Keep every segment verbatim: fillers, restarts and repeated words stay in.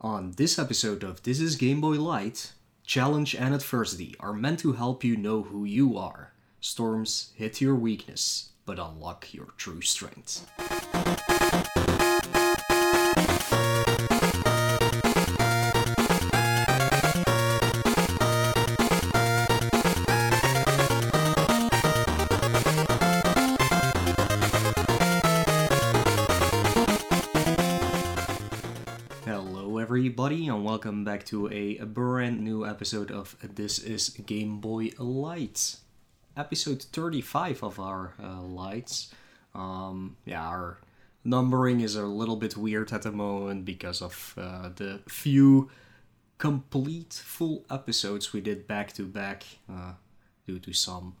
On this episode of This Is Game Boy Light, challenge and adversity are meant to help you know who you are. Storms hit your weakness, but unlock your true strength. And welcome back to a brand new episode of This Is Game Boy Light, episode thirty-five of our uh, lights. Um, yeah, our numbering is a little bit weird at the moment because of uh, the few complete full episodes we did back to back uh, due to some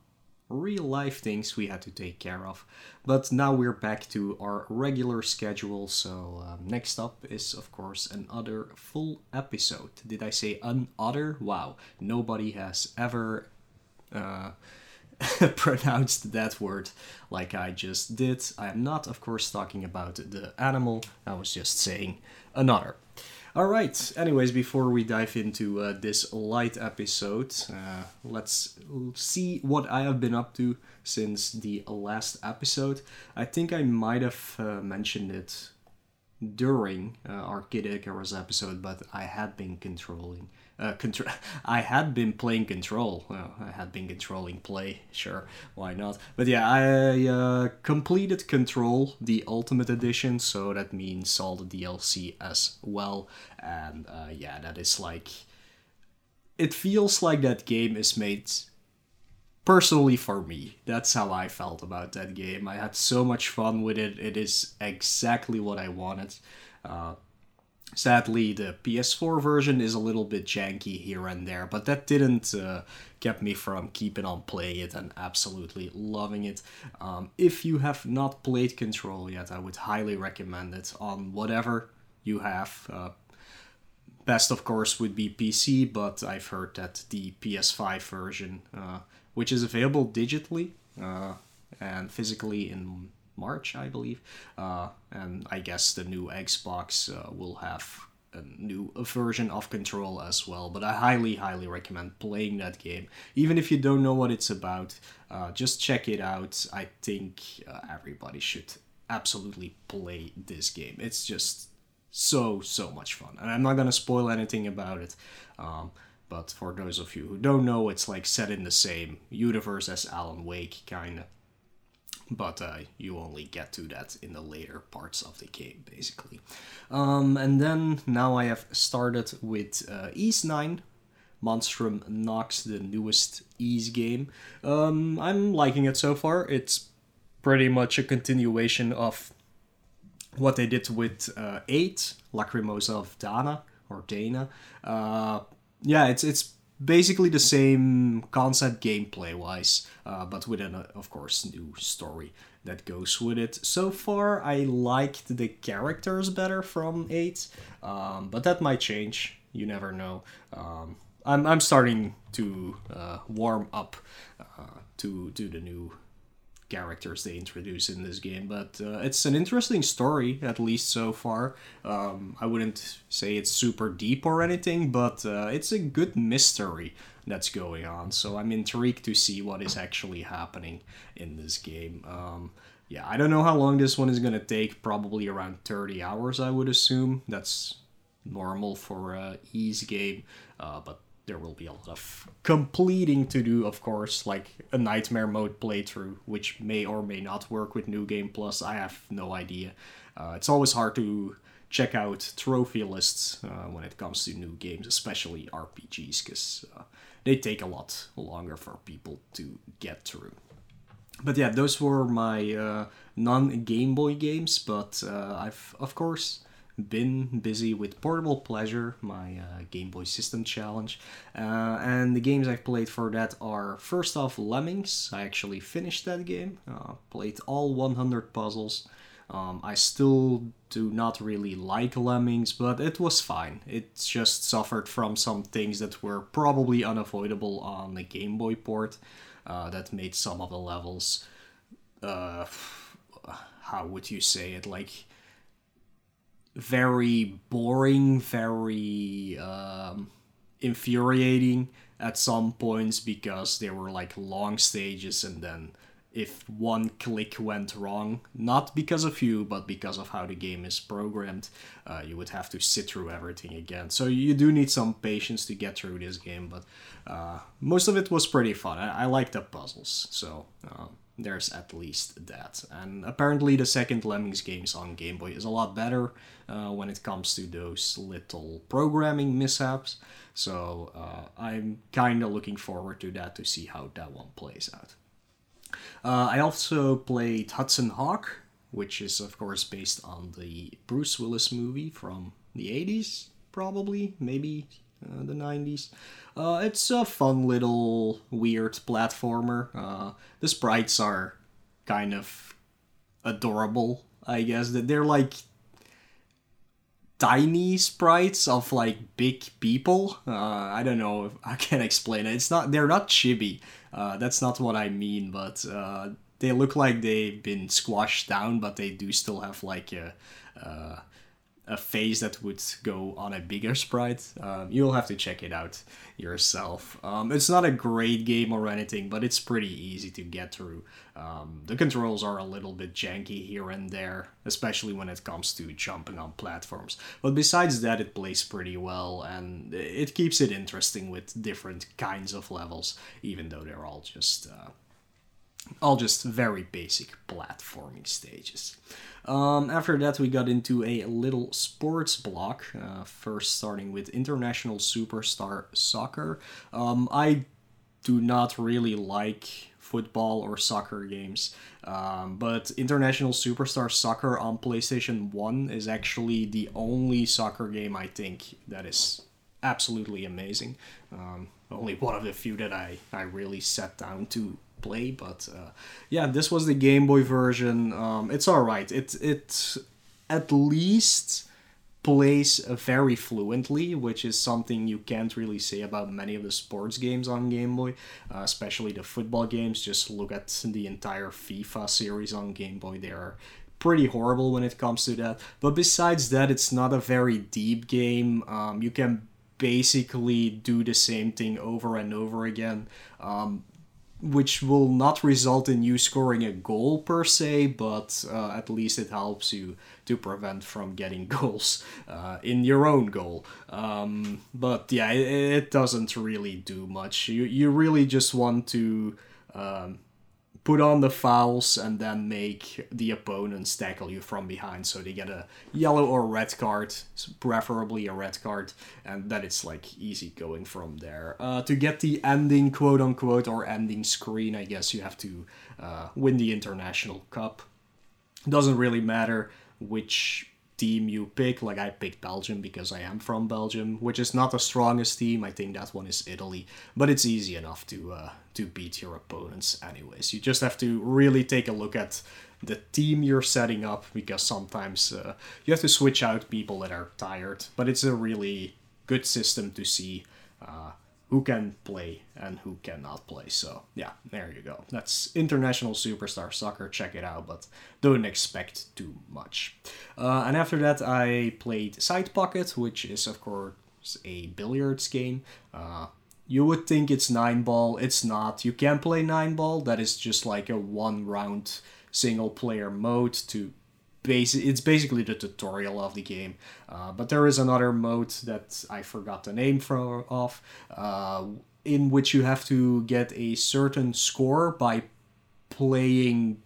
real life things we had to take care of. But now we're back to our regular schedule, so uh, next up is of course another full episode. Did I say an other? Wow, nobody has ever uh, pronounced that word like I just did. I am not of course talking about the animal, I was just saying another. Alright, anyways, before we dive into uh, this light episode, uh, let's see what I have been up to since the last episode. I think I might have uh, mentioned it during uh, our Kid Icarus episode, but I had been controlling... Uh, contr- I had been playing Control. Well, I had been controlling play, sure, why not? But yeah, I uh, completed Control, the Ultimate Edition, so that means all the D L C as well. And uh, yeah, that is like... It feels like that game is made personally for me. That's how I felt about that game. I had so much fun with it. It is exactly what I wanted. Uh, Sadly, the P S four version is a little bit janky here and there, but that didn't uh, keep me from keeping on playing it and absolutely loving it. Um, if you have not played Control yet, I would highly recommend it on whatever you have. Uh, best, of course, would be P C, but I've heard that the P S five version, uh, which is available digitally uh, and physically in March, I believe, uh, and I guess the new Xbox uh, will have a new version of Control as well, but I highly, highly recommend playing that game. Even if you don't know what it's about, uh, just check it out. I think uh, everybody should absolutely play this game. It's just so, so much fun, and I'm not gonna spoil anything about it, um, but for those of you who don't know, it's like set in the same universe as Alan Wake, kinda. But uh, you only get to that in the later parts of the game, basically. Um, and then, now I have started with uh, Ys nine, Monstrum Nox, the newest Ys game. Um, I'm liking it so far. It's pretty much a continuation of what they did with uh, eight, Lacrimosa of Dana, or Dana. Uh, yeah, it's it's... basically the same concept gameplay-wise, uh, but with an, uh, of course, new story that goes with it. So far, I liked the characters better from eight, um, but that might change. You never know. Um, I'm I'm starting to uh, warm up uh, to to the new characters they introduce in this game, but uh, it's an interesting story, at least so far. Um, I wouldn't say it's super deep or anything, but uh, it's a good mystery that's going on, so I'm intrigued to see what is actually happening in this game. Um, yeah, I don't know how long this one is gonna take, probably around thirty hours, I would assume. That's normal for a Ys game, uh, but there will be a lot of completing to do, of course, like a Nightmare Mode playthrough, which may or may not work with New Game Plus. I have no idea. Uh, it's always hard to check out trophy lists uh, when it comes to new games, especially R P Gs, because uh, they take a lot longer for people to get through. But yeah, those were my uh, non-Game Boy games, but uh, I've, of course... been busy with Portable Pleasure, my uh, Game Boy System challenge, uh, and the games I've played for that are, first off, Lemmings. I actually finished that game, uh, played all one hundred puzzles. Um, I still do not really like Lemmings, but it was fine. It just suffered from some things that were probably unavoidable on the Game Boy port, uh, that made some of the levels, uh, how would you say it, like... very boring, very um, infuriating at some points, because they were like long stages, and then if one click went wrong, not because of you, but because of how the game is programmed, uh, you would have to sit through everything again. So you do need some patience to get through this game, but uh, most of it was pretty fun. I, I liked the puzzles, so uh, there's at least that. And apparently the second Lemmings games on Game Boy is a lot better uh, when it comes to those little programming mishaps. So uh, I'm kind of looking forward to that, to see how that one plays out. Uh, I also played Hudson Hawk, which is of course based on the Bruce Willis movie from the eighties, probably, maybe uh, the nineties. Uh, it's a fun little weird platformer. Uh, the sprites are kind of adorable, I guess. They're like tiny sprites of like big people. Uh, I don't know if I can explain it. It's not, they're not chibi. Uh, that's not what I mean, but uh, they look like they've been squashed down, but they do still have like a uh, a face that would go on a bigger sprite. Um, you'll have to check it out yourself. Um, it's not a great game or anything, but it's pretty easy to get through. Um, the controls are a little bit janky here and there, especially when it comes to jumping on platforms. But besides that, it plays pretty well, and it keeps it interesting with different kinds of levels, even though they're all just... Uh, all just very basic platforming stages. Um, after that, we got into a little sports block, uh, first starting with International Superstar Soccer. Um, I do not really like football or soccer games, um, but International Superstar Soccer on PlayStation one is actually the only soccer game I think that is absolutely amazing. Um, only one of the few that I, I really sat down to play, but uh, yeah, this was the Game Boy version. Um, it's alright. It, it at least plays very fluently, which is something you can't really say about many of the sports games on Game Boy, uh, especially the football games. Just look at the entire FIFA series on Game Boy. They are pretty horrible when it comes to that. But besides that, it's not a very deep game. Um, you can basically do the same thing over and over again, um, which will not result in you scoring a goal per se, but uh, at least it helps you to prevent from getting goals uh, in your own goal. Um, but yeah, it, it doesn't really do much. You you really just want to um, put on the fouls and then make the opponents tackle you from behind, so they get a yellow or red card, preferably a red card, and then it's like easy going from there. Uh, to get the ending, quote unquote, or ending screen, I guess you have to uh, win the International Cup. Doesn't really matter which team you pick. Like, I picked Belgium because I am from Belgium, which is not the strongest team. I think that one is Italy, but it's easy enough to uh, to beat your opponents anyways. You just have to really take a look at the team you're setting up, because sometimes uh, you have to switch out people that are tired, but it's a really good system to see uh, who can play and who cannot play. So yeah, there you go. That's International Superstar Soccer. Check it out, but don't expect too much. Uh, and after that, I played Side Pocket, which is of course a billiards game. Uh, you would think it's nine ball. It's not. You can play nine ball. That is just like a one-round single-player mode to... It's basically the tutorial of the game, uh, but there is another mode that I forgot the name from of, uh, in which you have to get a certain score by playing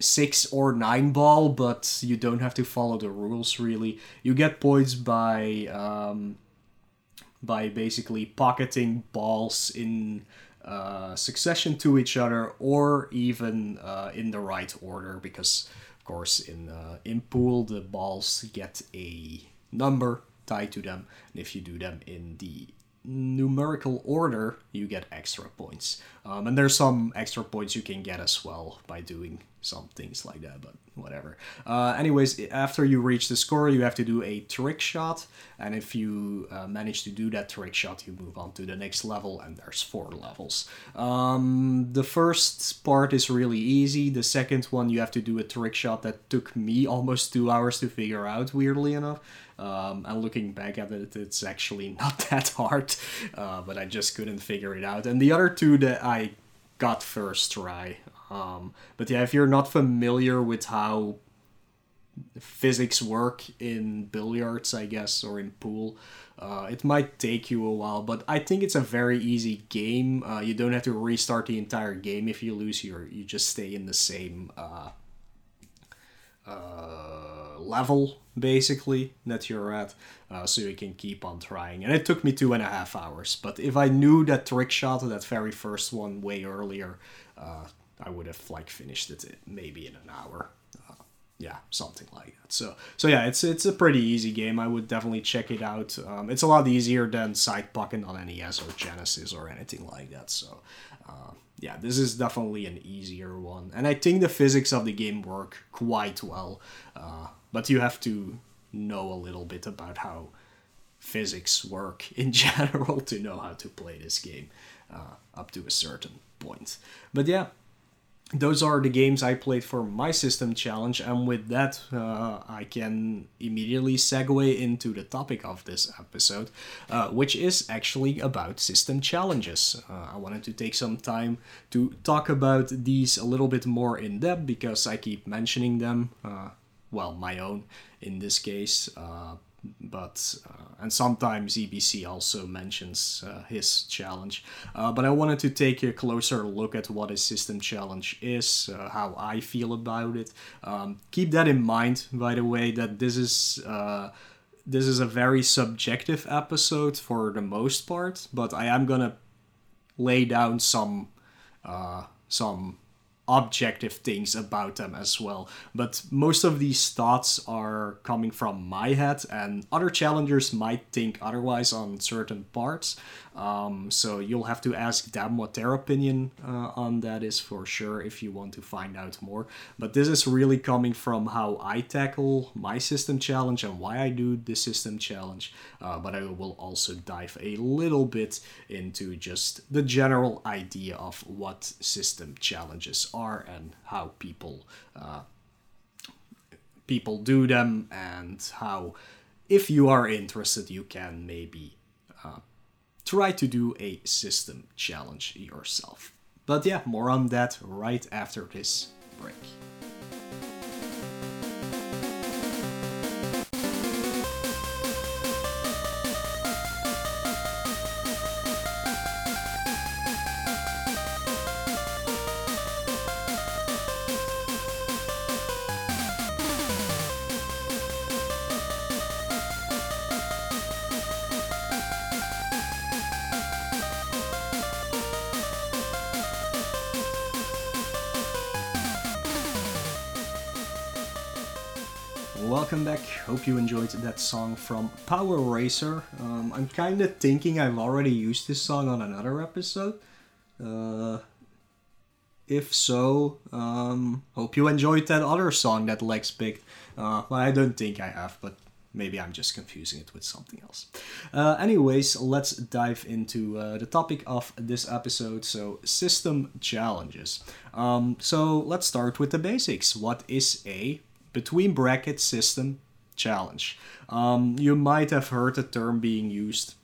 six or nine ball, but you don't have to follow the rules really. You get points by um, by basically pocketing balls in uh, succession to each other, or even uh, in the right order, because course, in uh, in pool, the balls get a number tied to them, and if you do them in the numerical order, you get extra points. Um, and there's some extra points you can get as well by doing some things like that, but whatever. Uh, anyways, after you reach the score, you have to do a trick shot, and if you uh, manage to do that trick shot, you move on to the next level, and there's four levels. Um, the first part is really easy. The second one, you have to do a trick shot that took me almost two hours to figure out, weirdly enough. Um, and looking back at it, it's actually not that hard, uh, but I just couldn't figure it out. And the other two that I got first try. Um, but yeah, if you're not familiar with how physics work in billiards, I guess, or in pool, uh, it might take you a while, but I think it's a very easy game. Uh, you don't have to restart the entire game if you lose. You're, you just stay in the same uh, uh, level, basically, that you're at, uh, so you can keep on trying. And it took me two and a half hours, but if I knew that trick shot, that very first one, way earlier, uh, I would have like finished it maybe in an hour, uh, yeah, something like that. So, so yeah, it's it's a pretty easy game. I would definitely check it out. Um, it's a lot easier than Side Pocket on N E S or Genesis or anything like that. So, uh, yeah, this is definitely an easier one, and I think the physics of the game work quite well. Uh, but you have to know a little bit about how physics work in general to know how to play this game uh, up to a certain point. But yeah. Those are the games I played for my system challenge, and with that, uh, I can immediately segue into the topic of this episode, uh, which is actually about system challenges. Uh, I wanted to take some time to talk about these a little bit more in depth, because I keep mentioning them, uh, well, my own in this case, uh, but uh, and sometimes E B C also mentions uh, his challenge, uh, but I wanted to take a closer look at what a system challenge is, uh, how I feel about it. Um, keep that in mind, by the way, that this is uh, this is a very subjective episode for the most part, but I am gonna lay down some uh, some objective things about them as well. But most of these thoughts are coming from my head, and other challengers might think otherwise on certain parts. Um, so you'll have to ask them what their opinion uh, on that is for sure if you want to find out more. But this is really coming from how I tackle my system challenge and why I do the system challenge. Uh, but I will also dive a little bit into just the general idea of what system challenges are and how people uh, people do them, and how, if you are interested, you can maybe uh, try to do a system challenge yourself. But yeah, more on that right after this break. Welcome back. Hope you enjoyed that song from Power Racer. Um, I'm kind of thinking I've already used this song on another episode. Uh, if so, um, hope you enjoyed that other song that Lex picked. Uh, well, I don't think I have, but maybe I'm just confusing it with something else. Uh, anyways, let's dive into uh, the topic of this episode, so system challenges. Um, so let's start with the basics. What is a between bracket system challenge? Um, you might have heard the term being used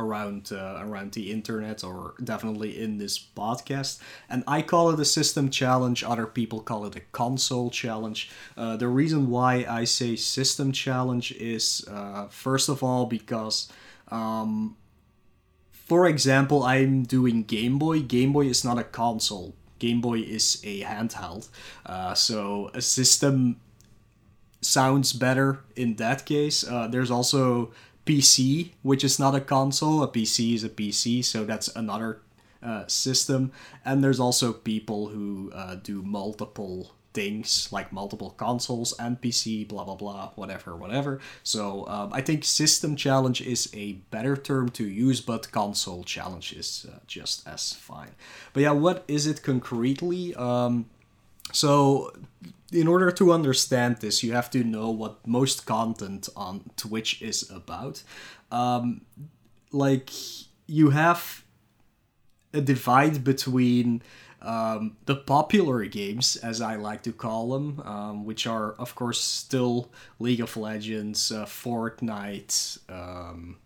around uh, around the internet, or definitely in this podcast, and I call it a system challenge. Other people call it a console challenge. Uh, the reason why I say system challenge is uh, first of all because um, for example, I'm doing Game Boy. Game Boy is not a console. Game Boy is a handheld, uh, so a system sounds better in that case. Uh, there's also P C, which is not a console. A P C is a P C, so that's another uh, system. And there's also people who uh, do multiple things, like multiple consoles and P C, blah, blah, blah, whatever, whatever. So um, I think system challenge is a better term to use, but console challenge is uh, just as fine. But yeah, what is it concretely? Um, So in order to understand this, you have to know what most content on Twitch is about. Um, like, you have a divide between um, the popular games, as I like to call them, um, which are, of course, still League of Legends, uh, Fortnite, um,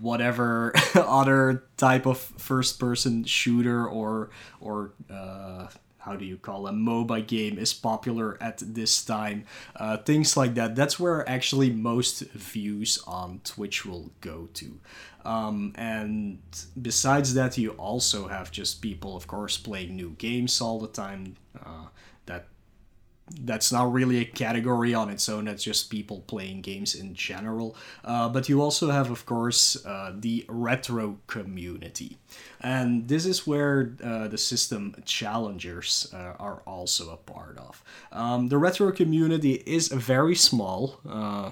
whatever other type of first-person shooter or... or uh, how do you call a MOBA game is popular at this time, uh, things like that. That's where actually most views on Twitch will go to. Um, and besides that, you also have just people, of course, playing new games all the time. Uh, that that's not really a category on its own. That's just people playing games in general. Uh, but you also have, of course, uh, the retro community. And this is where uh, the system challengers uh, are also a part of. Um, the retro community is very small. Uh,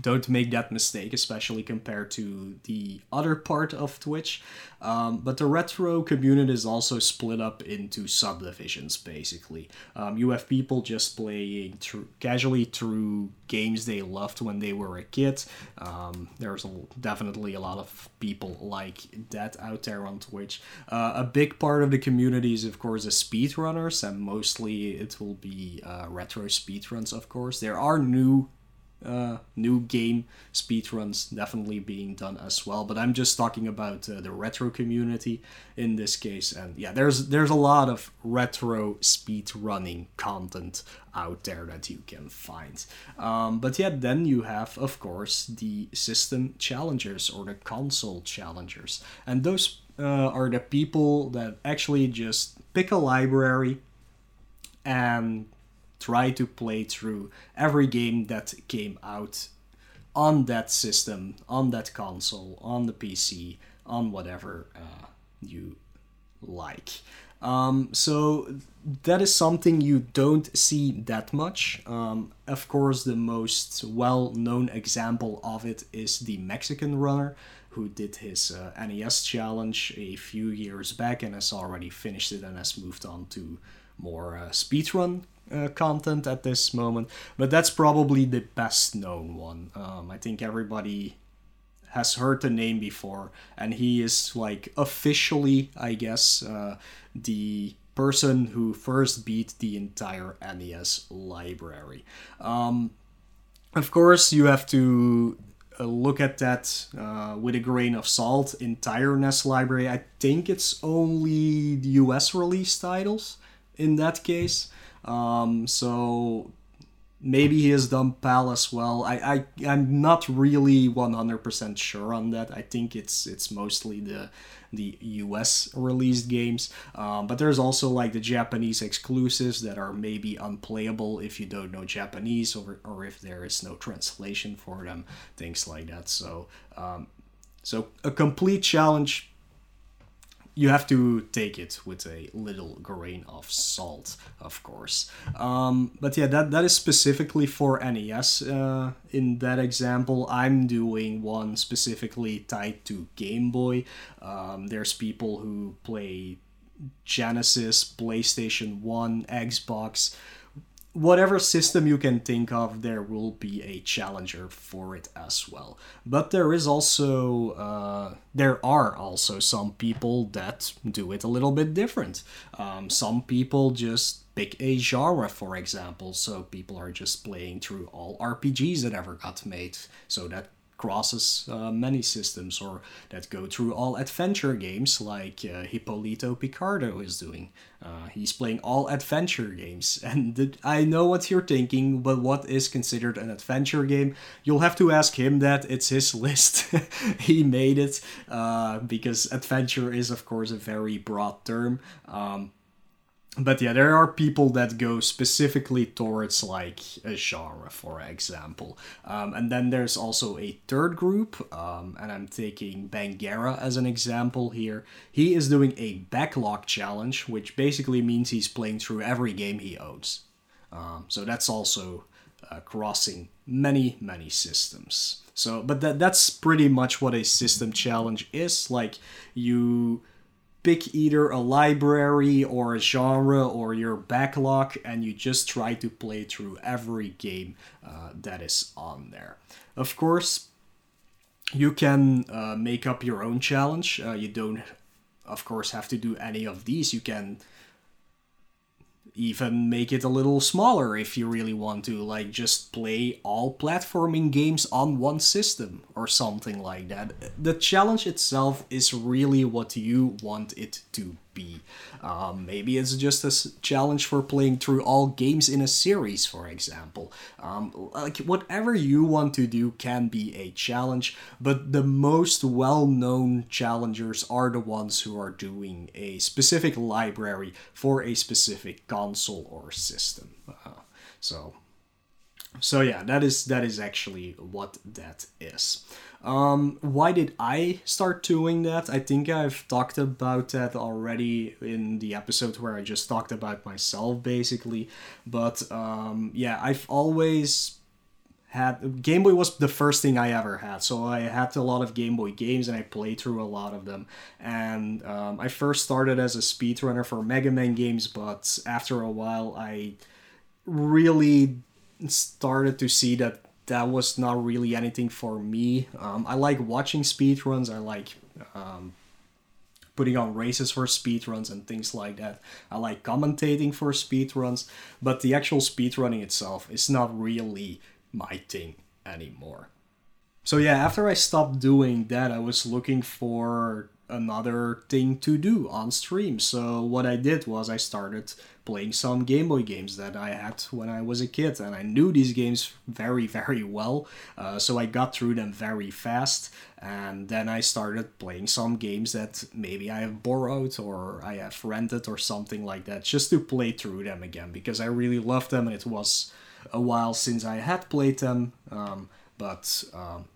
don't make that mistake, especially compared to the other part of Twitch. Um, but the retro community is also split up into subdivisions, basically. Um, you have people just playing tr- casually through games they loved when they were a kid. Um, there's a, definitely a lot of people like that out there on Twitch. Uh, a big part of the community is, of course, the speedrunners, and mostly it will be uh, retro speedruns, of course. There are new uh new game speedruns definitely being done as well, but I'm just talking about uh, the retro community in this case. And yeah, there's there's a lot of retro speedrunning content out there that you can find. Um but yeah, then you have, of course, the system challengers or the console challengers, and those uh, are the people that actually just pick a library and try to play through every game that came out on that system, on that console, on the P C, on whatever uh, you like. Um, so that is something you don't see that much. Um, of course, the most well-known example of it is the Mexican Runner, who did his uh, N E S challenge a few years back and has already finished it and has moved on to more uh, speedrun Uh, content at this moment, but that's probably the best known one. Um, I think everybody has heard the name before, and he is like officially, I guess, uh, the person who first beat the entire N E S library. Um, of course, you have to uh, look at that uh, with a grain of salt. Entire N E S library, I think it's only the U S release titles in that case. Um, so maybe he has done PAL as well. I, I, I'm not really one hundred percent sure on that. I think it's it's mostly the the U S released games. Um, but there's also like the Japanese exclusives that are maybe unplayable if you don't know Japanese or, or if there is no translation for them, things like that. So, um, so a complete challenge. You have to take it with a little grain of salt, of course. Um, but yeah, that, that is specifically for N E S uh, in that example. I'm doing one specifically tied to Game Boy. Um, there's people who play Genesis, PlayStation one, Xbox. Whatever system you can think of, there will be a challenger for it as well. But there is also, uh, there are also some people that do it a little bit different. Um, some people just pick a genre, for example. So people are just playing through all R P Gs that ever got made. So that crosses uh, many systems, or that go through all adventure games like uh, Hipolito Picardo is doing. Uh, he's playing all adventure games, and th- I know what you're thinking, but what is considered an adventure game? You'll have to ask him that. It's his list. He made it, uh, because adventure is, of course, a very broad term. Um, But yeah, there are people that go specifically towards like a genre, for example. Um, and then there's also a third group, um, and I'm taking Bangera as an example here. He is doing a backlog challenge, which basically means he's playing through every game he owns. Um, so that's also uh, crossing many, many systems. So, but that that's pretty much what a system challenge is. Like, you pick either a library or a genre or your backlog, and you just try to play through every game uh, that is on there. Of course, you can uh, make up your own challenge. Uh, you don't, of course, have to do any of these. You can even make it a little smaller if you really want to, like just play all platforming games on one system or something like that. The challenge itself is really what you want it to be. Um, maybe it's just a challenge for playing through all games in a series, for example. Um, like whatever you want to do can be a challenge, but the most well-known challengers are the ones who are doing a specific library for a specific console or system. Uh, so, so yeah, that is that is actually what that is. Um, why did I start doing that? I think I've talked about that already in the episode where I just talked about myself, basically. But um, yeah, I've always had... Game Boy was the first thing I ever had. So I had a lot of Game Boy games and I played through a lot of them. And um, I first started as a speedrunner for Mega Man games, but after a while I really started to see that that was not really anything for me. Um, I like watching speedruns. I like um, putting on races for speedruns and things like that. I like commentating for speedruns, but the actual speedrunning itself is not really my thing anymore. So yeah, after I stopped doing that, I was looking for another thing to do on stream. So what I did was I started playing some Game Boy games that I had when I was a kid, and I knew these games very, very well, uh, so I got through them very fast, and then I started playing some games that maybe I have borrowed or I have rented or something like that, just to play through them again, because I really loved them, and it was a while since I had played them, um, but um,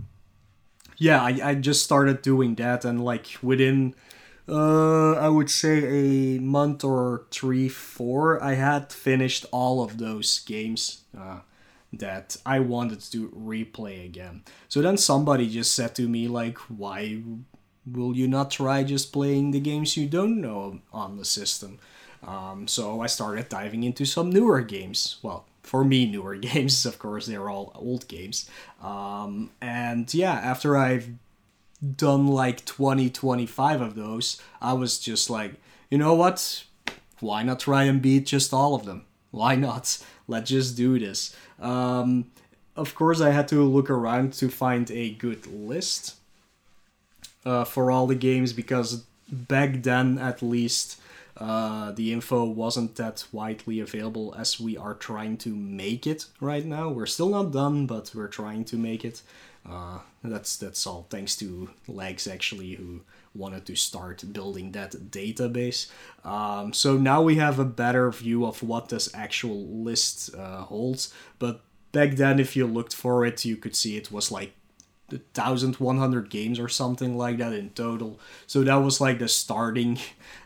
yeah, I, I just started doing that, and like within... Uh, I would say a month or three, four, I had finished all of those games uh, that I wanted to replay again. So then somebody just said to me, like, why will you not try just playing the games you don't know on the system? Um, so I started diving into some newer games. Well, for me, newer games, of course, they're all old games. Um, and yeah, after I've done like twenty, twenty-five of those, I was just like, you know what, why not try and beat just all of them? Why not? Let's just do this. Um, of course, I had to look around to find a good list uh, for all the games, because back then, at least, uh, the info wasn't that widely available as we are trying to make it right now. We're still not done, but we're trying to make it. Uh, that's that's all thanks to Lex, actually, who wanted to start building that database. Um, so now we have a better view of what this actual list uh, holds. But back then, if you looked for it, you could see it was like one thousand one hundred games or something like that in total. So that was like the starting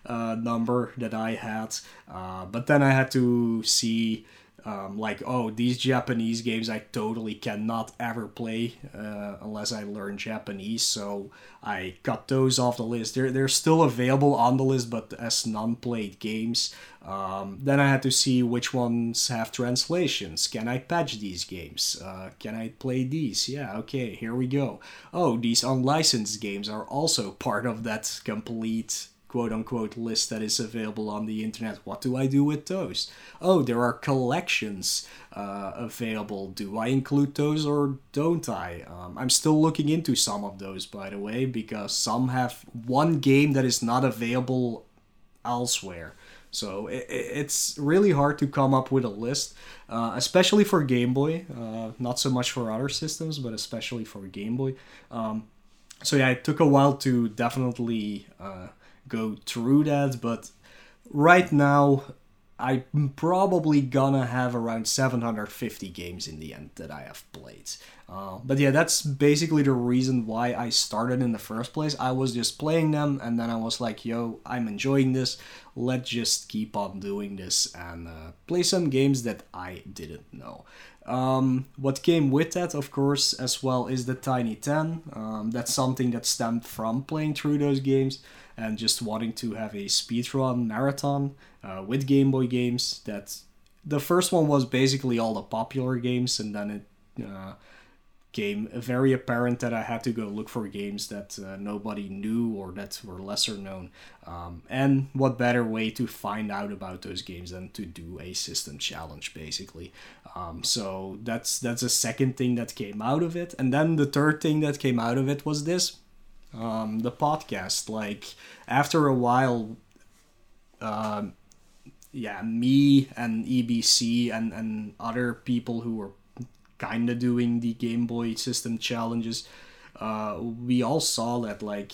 uh, number that I had. Uh, but then I had to see... Um, like, oh, these Japanese games I totally cannot ever play uh, unless I learn Japanese, so I cut those off the list. They're, they're still available on the list, but as non-played games. Um, then I had to see which ones have translations. Can I patch these games? Uh, can I play these? Yeah, okay, here we go. Oh, these unlicensed games are also part of that complete... quote-unquote list that is available on the internet. What do I do with those? Oh, there are collections uh, available. Do I include those or don't I? Um, I'm still looking into some of those, by the way, because some have one game that is not available elsewhere. So it, it's really hard to come up with a list, uh, especially for Game Boy. Uh, not so much for other systems, but especially for Game Boy. Um, so yeah, it took a while to definitely... Uh, go through that, but right now I'm probably gonna have around seven hundred fifty games in the end that I have played. Uh, but yeah, that's basically the reason why I started in the first place. I was just playing them, and then I was like, yo, I'm enjoying this, let's just keep on doing this and uh, play some games that I didn't know. Um, what came with that, of course, as well, is the Tiny ten. Um, that's something that stemmed from playing through those games and just wanting to have a speedrun marathon uh, with Game Boy games. That the first one was basically all the popular games, and then it uh, became very apparent that I had to go look for games that uh, nobody knew or that were lesser known. Um, and what better way to find out about those games than to do a system challenge, basically. Um, so that's that's the second thing that came out of it. And then the third thing that came out of it was this. Um, the podcast, like, after a while, um, yeah, me and E B C and, and other people who were kind of doing the Game Boy system challenges, uh, we all saw that, like,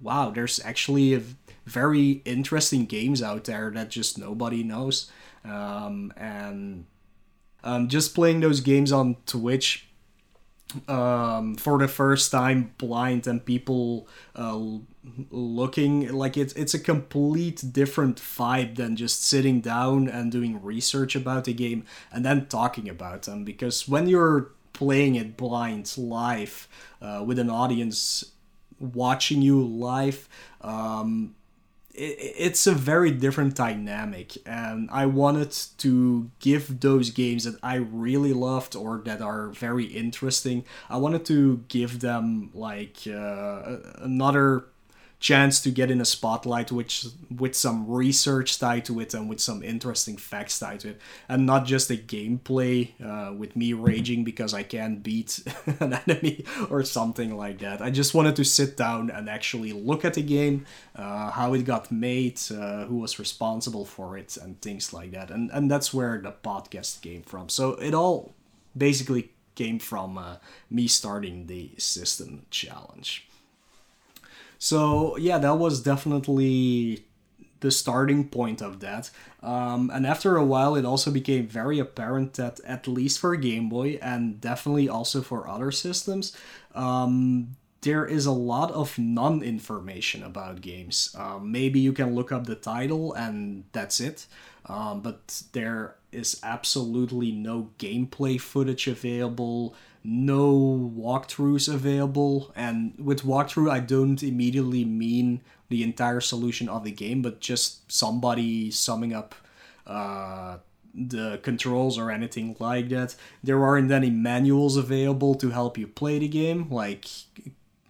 wow, there's actually a very interesting games out there that just nobody knows. Um, and um, just playing those games on Twitch um for the first time blind and people uh looking, like, it's it's a complete different vibe than just sitting down and doing research about the game and then talking about them, because when you're playing it blind live uh with an audience watching you live, um it's a very different dynamic, and I wanted to give those games that I really loved or that are very interesting, I wanted to give them, like, uh, another chance to get in a spotlight, which with some research tied to it and with some interesting facts tied to it, and not just a gameplay uh, with me raging because I can't beat an enemy or something like that. I just wanted to sit down and actually look at the game, uh, how it got made, uh, who was responsible for it, and things like that. And and that's where the podcast came from. So it all basically came from uh, me starting the system challenge. So, yeah, that was definitely the starting point of that. Um, and after a while, it also became very apparent that, at least for Game Boy, and definitely also for other systems, um, there is a lot of non-information about games. Um, maybe you can look up the title and that's it. Um, but there is absolutely no gameplay footage available, no walkthroughs available, and with walkthrough I don't immediately mean the entire solution of the game, but just somebody summing up uh, the controls or anything like that. There aren't any manuals available to help you play the game, like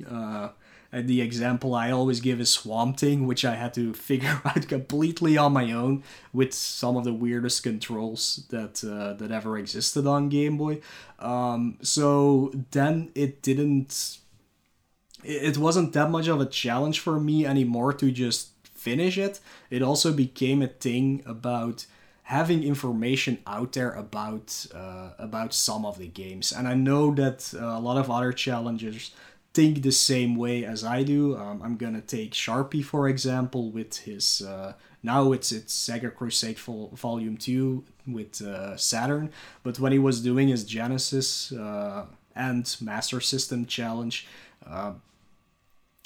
uh, the example I always give is Swamp Thing, which I had to figure out completely on my own with some of the weirdest controls that uh, that ever existed on Game Boy. Um, so then it didn't... It wasn't that much of a challenge for me anymore to just finish it. It also became a thing about having information out there about, uh, about some of the games. And I know that a lot of other challengers think the same way as I do. Um, I'm gonna take Sharpie, for example, with his, uh, now it's, it's Sega Crusade Vol- Volume two with uh, Saturn, but when he was doing his Genesis uh, and Master System challenge, uh,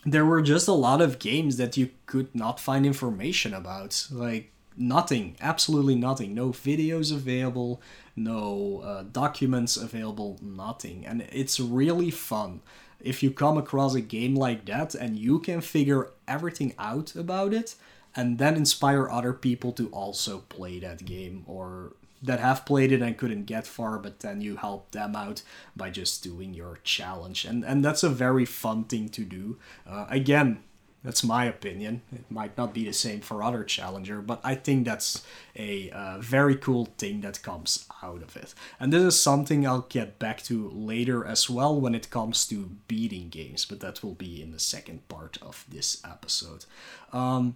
there were just a lot of games that you could not find information about, like nothing, absolutely nothing, no videos available, no uh, documents available, nothing, and it's really fun. If you come across a game like that and you can figure everything out about it and then inspire other people to also play that game, or that have played it and couldn't get far, but then you help them out by just doing your challenge. And and that's a very fun thing to do. Uh, again, that's my opinion. It might not be the same for other challenger, but I think that's a uh, very cool thing that comes out of it. And this is something I'll get back to later as well when it comes to beating games, but that will be in the second part of this episode. Um,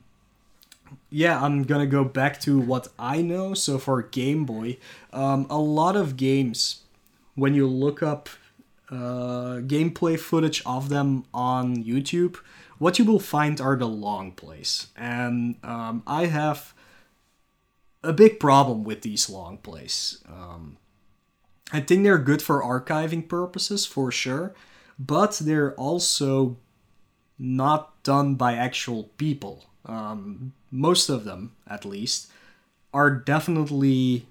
yeah, I'm gonna go back to what I know. So for Game Boy, um, a lot of games, when you look up uh, gameplay footage of them on YouTube, what you will find are the long plays, and um, I have a big problem with these long plays. Um, I think they're good for archiving purposes, for sure, but they're also not done by actual people. Um, most of them, at least, are definitely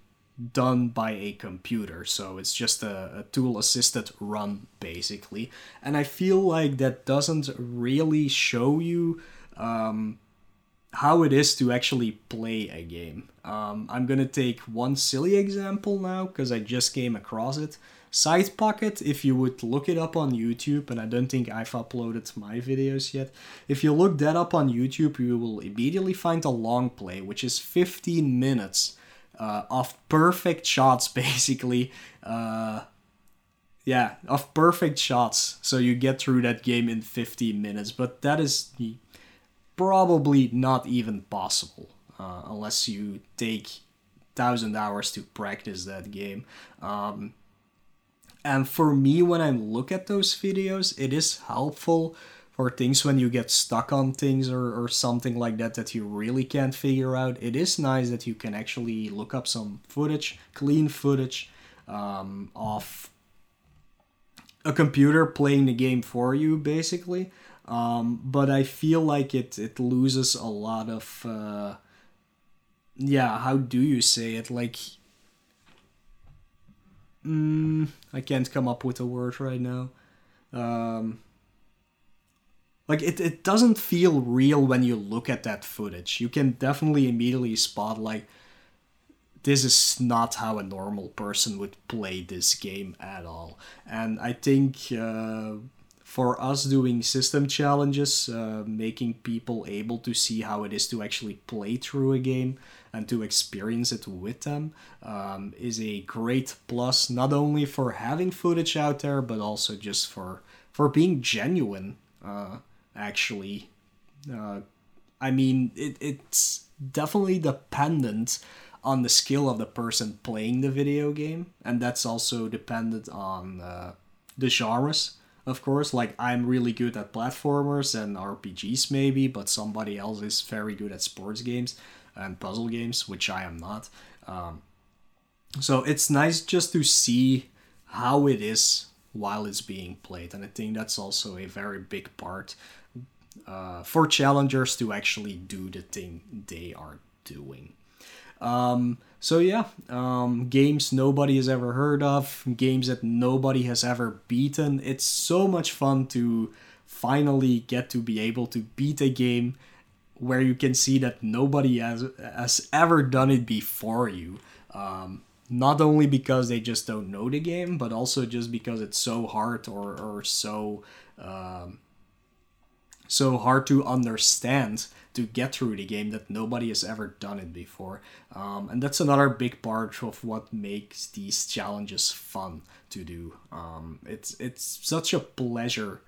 done by a computer, so it's just a, a tool-assisted run, basically. And I feel like that doesn't really show you um, how it is to actually play a game. Um, I'm gonna take one silly example now, because I just came across it. Side Pocket, if you would look it up on YouTube, and I don't think I've uploaded my videos yet, if you look that up on YouTube, you will immediately find a long play, which is fifteen minutes uh, of perfect shots, basically. Uh, yeah, of perfect shots. So you get through that game in fifteen minutes, but that is probably not even possible, uh, unless you take one thousand hours to practice that game. Um... And for me, when I look at those videos, it is helpful for things when you get stuck on things or, or something like that that you really can't figure out. It is nice that you can actually look up some footage, clean footage, um, of a computer playing the game for you, basically. Um, but I feel like it, it loses a lot of... Uh, yeah, how do you say it? Like... Mm, I can't come up with a word right now. Um, like, it, it doesn't feel real when you look at that footage. You can definitely immediately spot, like, this is not how a normal person would play this game at all. And I think uh, for us doing system challenges, uh, making people able to see how it is to actually play through a game, and to experience it with them um, is a great plus, not only for having footage out there, but also just for for being genuine, uh, actually. Uh, I mean, it, it's definitely dependent on the skill of the person playing the video game, and that's also dependent on uh, the genres. Of course, like, I'm really good at platformers and R P Gs maybe, but somebody else is very good at sports games and puzzle games, which I am not. Um, so it's nice just to see how it is while it's being played. And I think that's also a very big part uh, for challengers to actually do the thing they are doing. Um, so yeah, um, games nobody has ever heard of, games that nobody has ever beaten. It's so much fun to finally get to be able to beat a game where you can see that nobody has, has ever done it before you. Um, not only because they just don't know the game, but also just because it's so hard or, or so um, so hard to understand to get through the game that nobody has ever done it before. Um, and that's another big part of what makes these challenges fun to do. Um, it's it's such a pleasure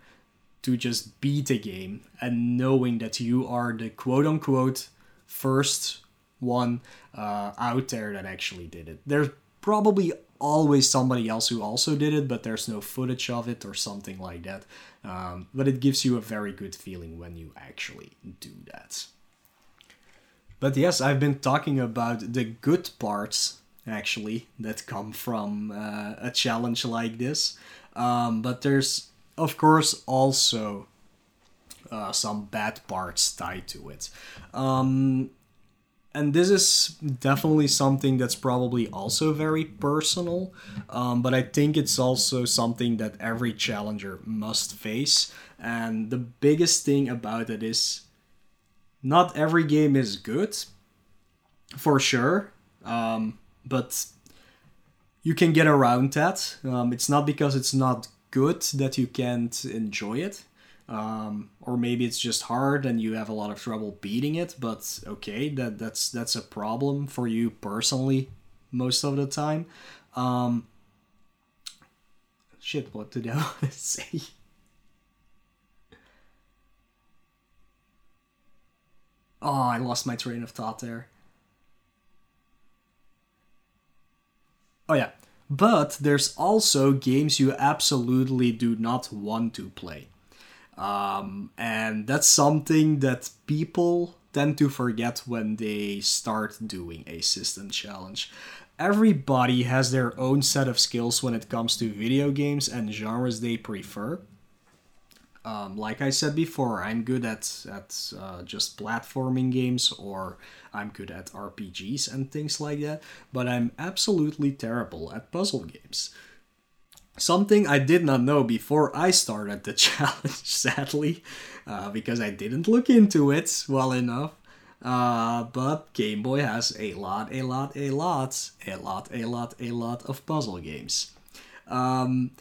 to just beat a game and knowing that you are the quote-unquote first one uh, out there that actually did it. There's probably always somebody else who also did it, but there's no footage of it or something like that. Um, but it gives you a very good feeling when you actually do that. But yes, I've been talking about the good parts, actually, that come from uh, a challenge like this. Um, but there's... Of course, also uh, some bad parts tied to it. Um, and this is definitely something that's probably also very personal, um, but I think it's also something that every challenger must face. And the biggest thing about it is not every game is good, for sure, um, but you can get around that. Um, it's not because it's not good that you can't enjoy it, um, or maybe it's just hard and you have a lot of trouble beating it, but okay, that that's that's a problem for you personally most of the time. Um, shit, what did I want to say? Oh, I lost my train of thought there. Oh yeah. But there's also games you absolutely do not want to play. Um, and that's something that people tend to forget when they start doing a system challenge. Everybody has their own set of skills when it comes to video games and genres they prefer. Um, like I said before, I'm good at, at uh, just platforming games, or I'm good at R P Gs and things like that, but I'm absolutely terrible at puzzle games. Something I did not know before I started the challenge, sadly, uh, because I didn't look into it well enough. Uh, but Game Boy has a lot, a lot, a lot, a lot, a lot, a lot of puzzle games. Um,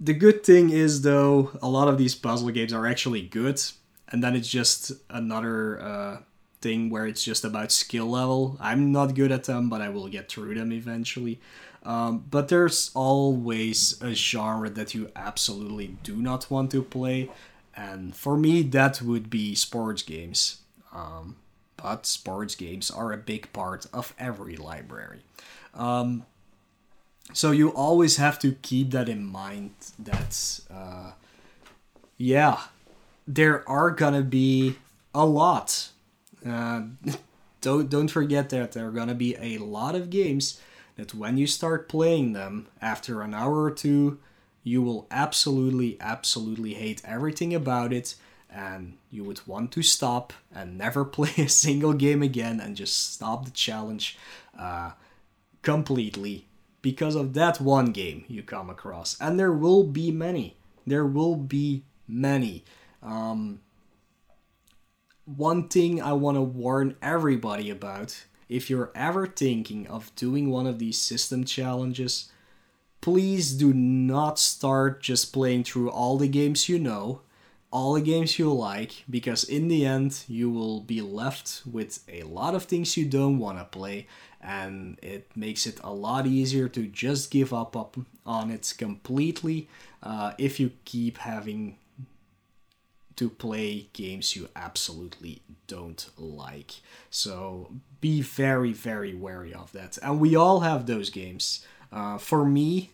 the good thing is, though, a lot of these puzzle games are actually good, and then it's just another uh, thing where it's just about skill level. I'm not good at them, but I will get through them eventually. Um, but there's always a genre that you absolutely do not want to play, and for me that would be sports games. Um, but sports games are a big part of every library. Um, so you always have to keep that in mind, that, uh, yeah, there are gonna be a lot. Uh, don't, don't forget that there are gonna be a lot of games that when you start playing them, after an hour or two, you will absolutely, absolutely hate everything about it, and you would want to stop and never play a single game again and just stop the challenge uh, completely because of that one game you come across. And there will be many. There will be many. Um, one thing I want to warn everybody about: if you're ever thinking of doing one of these system challenges, please do not start just playing through all the games you know, all the games you like, because in the end you will be left with a lot of things you don't want to play, and it makes it a lot easier to just give up on it completely uh, if you keep having to play games you absolutely don't like. So be very, very wary of that. And we all have those games. Uh, for me,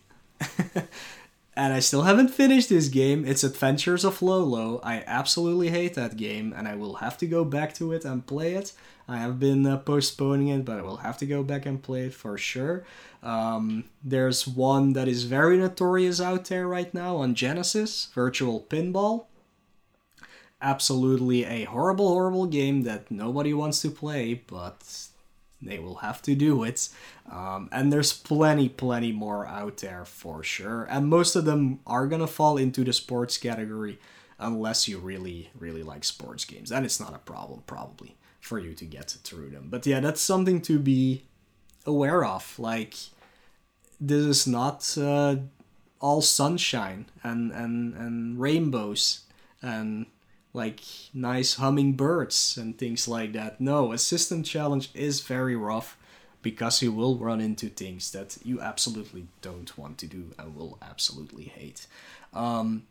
and I still haven't finished this game, it's Adventures of Lolo. I absolutely hate that game, and I will have to go back to it and play it. I have been uh, postponing it, but I will have to go back and play it for sure. Um, there's one that is very notorious out there right now on Genesis, Virtual Pinball. Absolutely a horrible, horrible game that nobody wants to play, but they will have to do it. Um, and there's plenty, plenty more out there for sure. And most of them are gonna fall into the sports category, unless you really, really like sports games. Then it's not a problem, probably, for you to get through them. But yeah, that's something to be aware of. Like, this is not uh, all sunshine and, and, and rainbows and like nice hummingbirds and things like that. No, a system challenge is very rough because you will run into things that you absolutely don't want to do and will absolutely hate. Um,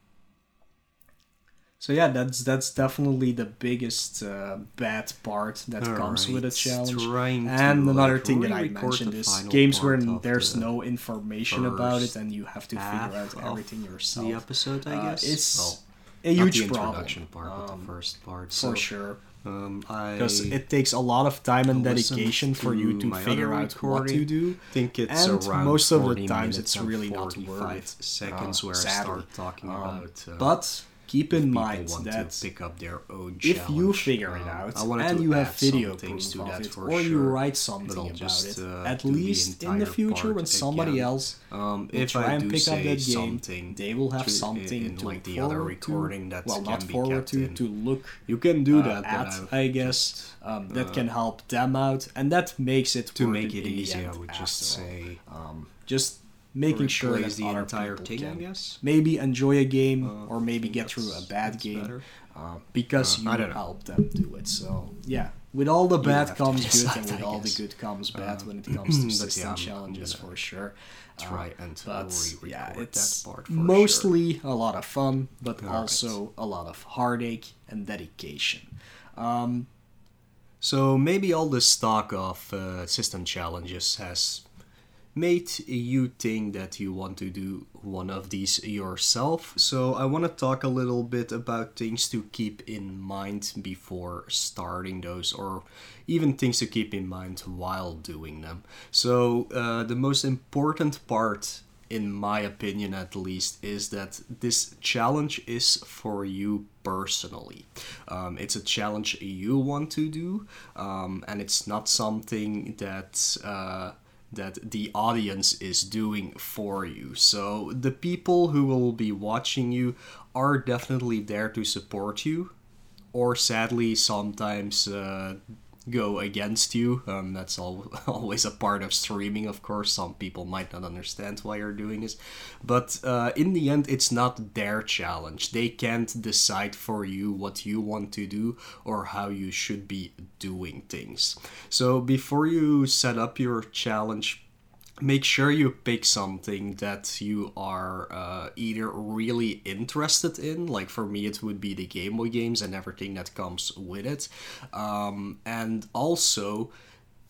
so yeah, that's that's definitely the biggest uh, bad part that All comes right. with a challenge. Trying and another like thing that I mentioned is games where there's the no information about it and you have to figure out everything yourself. The episode, I guess. Uh, it's... Oh. A huge Not the introduction problem. Part, but um, the first part. So, for sure. Because um, it takes a lot of time and dedication for you to figure out what to do. I think it's and around most of the times it's really not worth it. Seconds uh, where sadly. I start talking um, about. Uh, but keep in mind that pick up their own if you figure it out um, and you have video things to that, it, or sure. you write something about just, uh, it, at least the in the future when somebody again. else um, will if try I and pick up that game, they will have something in, to like the other recording that well, not forward to, to look you can do uh, that at, that I, I guess. Just, um, that uh, can help them out, and that makes it to make it easy. I would just say just. Making sure that the entire thing, can I guess. Maybe enjoy a game uh, or maybe get through a bad game uh, because uh, you help them do it. So yeah, with all the bad comes good, and with all the good comes bad when it comes to system challenges for sure. Try and yeah, it's mostly a lot of fun, but also a lot of heartache and dedication. Um, so maybe all the stock of uh, system challenges has made you think that you want to do one of these yourself. So I want to talk a little bit about things to keep in mind before starting those, or even things to keep in mind while doing them. So uh, the most important part in my opinion at least, is that this challenge is for you personally. Um, it's a challenge you want to do, um, and it's not something that uh, that the audience is doing for you. So the people who will be watching you are definitely there to support you, or sadly sometimes uh, go against you. Um, that's all, always a part of streaming, of course. Some people might not understand why you're doing this, but uh, in the end it's not their challenge. They can't decide for you what you want to do or how you should be doing things. So before you set up your challenge, make sure you pick something that you are uh, either really interested in, like for me it would be the Game Boy games and everything that comes with it, um, and also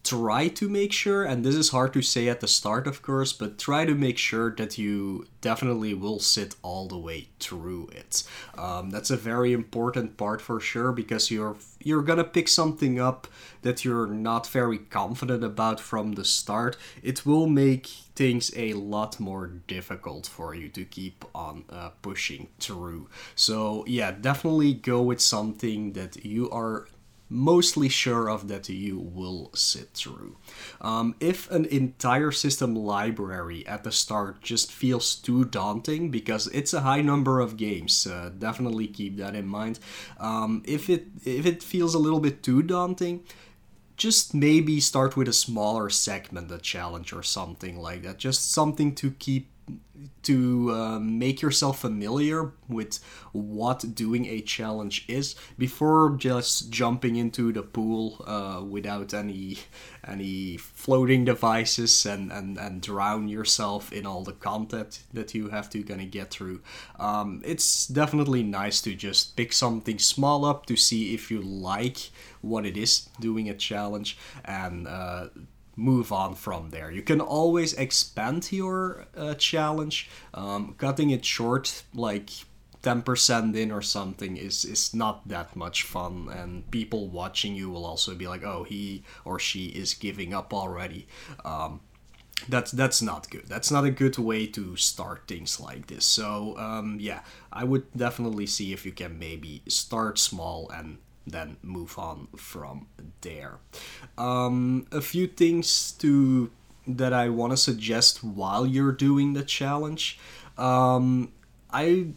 try to make sure, and this is hard to say at the start of course, but try to make sure that you definitely will sit all the way through it. Um, that's a very important part for sure, because you're you're gonna pick something up that you're not very confident about from the start. It will make things a lot more difficult for you to keep on uh, pushing through. So yeah, definitely go with something that you are mostly sure of that you will sit through. Um, if an entire system library at the start just feels too daunting, because it's a high number of games, uh, definitely keep that in mind. Um, if it if it feels a little bit too daunting, just maybe start with a smaller segment, a challenge or something like that. Just something to keep to uh, make yourself familiar with what doing a challenge is before just jumping into the pool uh, without any any floating devices and, and, and drown yourself in all the content that you have to kind of get through. Um, it's definitely nice to just pick something small up to see if you like what it is doing a challenge, and uh, move on from there. You can always expand your uh, challenge. Um, cutting it short, like ten percent in or something, is, is not that much fun, and people watching you will also be like, oh, he or she is giving up already. Um, that's that's not good. That's not a good way to start things like this. So um, yeah, I would definitely see if you can maybe start small and then move on from there. Um, a few things to that I want to suggest while you're doing the challenge. Um, I,